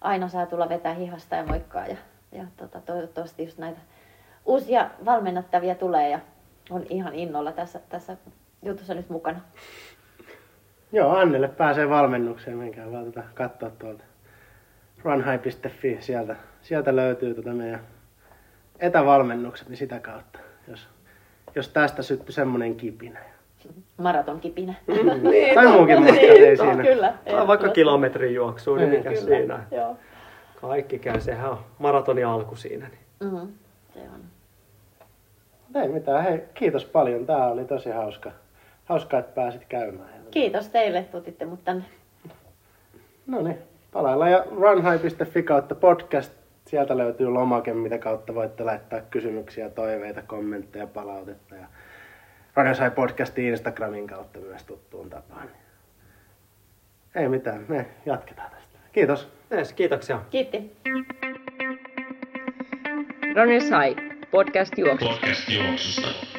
aina saa tulla vetää hihasta ja moikkaa. Ja, ja tota, toivottavasti just näitä uusia valmennettavia tulee ja on ihan innolla tässä, tässä jutussa nyt mukana. Joo, Annelle pääsee valmennukseen. Menkää vaan tätä katsoa tuolta runhigh piste fi sieltä. Sieltä löytyy tuota meidän etävalmennukset, niin sitä kautta, jos, jos tästä syttyi semmoinen kipinä. Maraton kipinä. Mm. Niin, tai muukin mutka, ei siinä. Kyllä, tai vaikka kilometrin juoksuu, niin mikä kyllä, siinä. Joo. Kaikki käy, sehän on maratonin alku siinä. Niin. Mm, se on. Ei mitään, hei, kiitos paljon. Tää oli tosi hauska. Hauska, että pääsit käymään. Kiitos teille, että otitte mut tänne. No niin, palaillaan ja runhigh piste fi kautta podcast. Sieltä löytyy lomake, mitä kautta voitte laittaa kysymyksiä, toiveita, kommentteja, palautetta. Ja Runner's High Podcastin Instagramin kautta myös tuttuun tapaan. Ei mitään, me jatketaan tästä. Kiitos. Yes, kiitoksia. Kiitti. Runner's High Podcast juoksusta. Podcast juoksusta.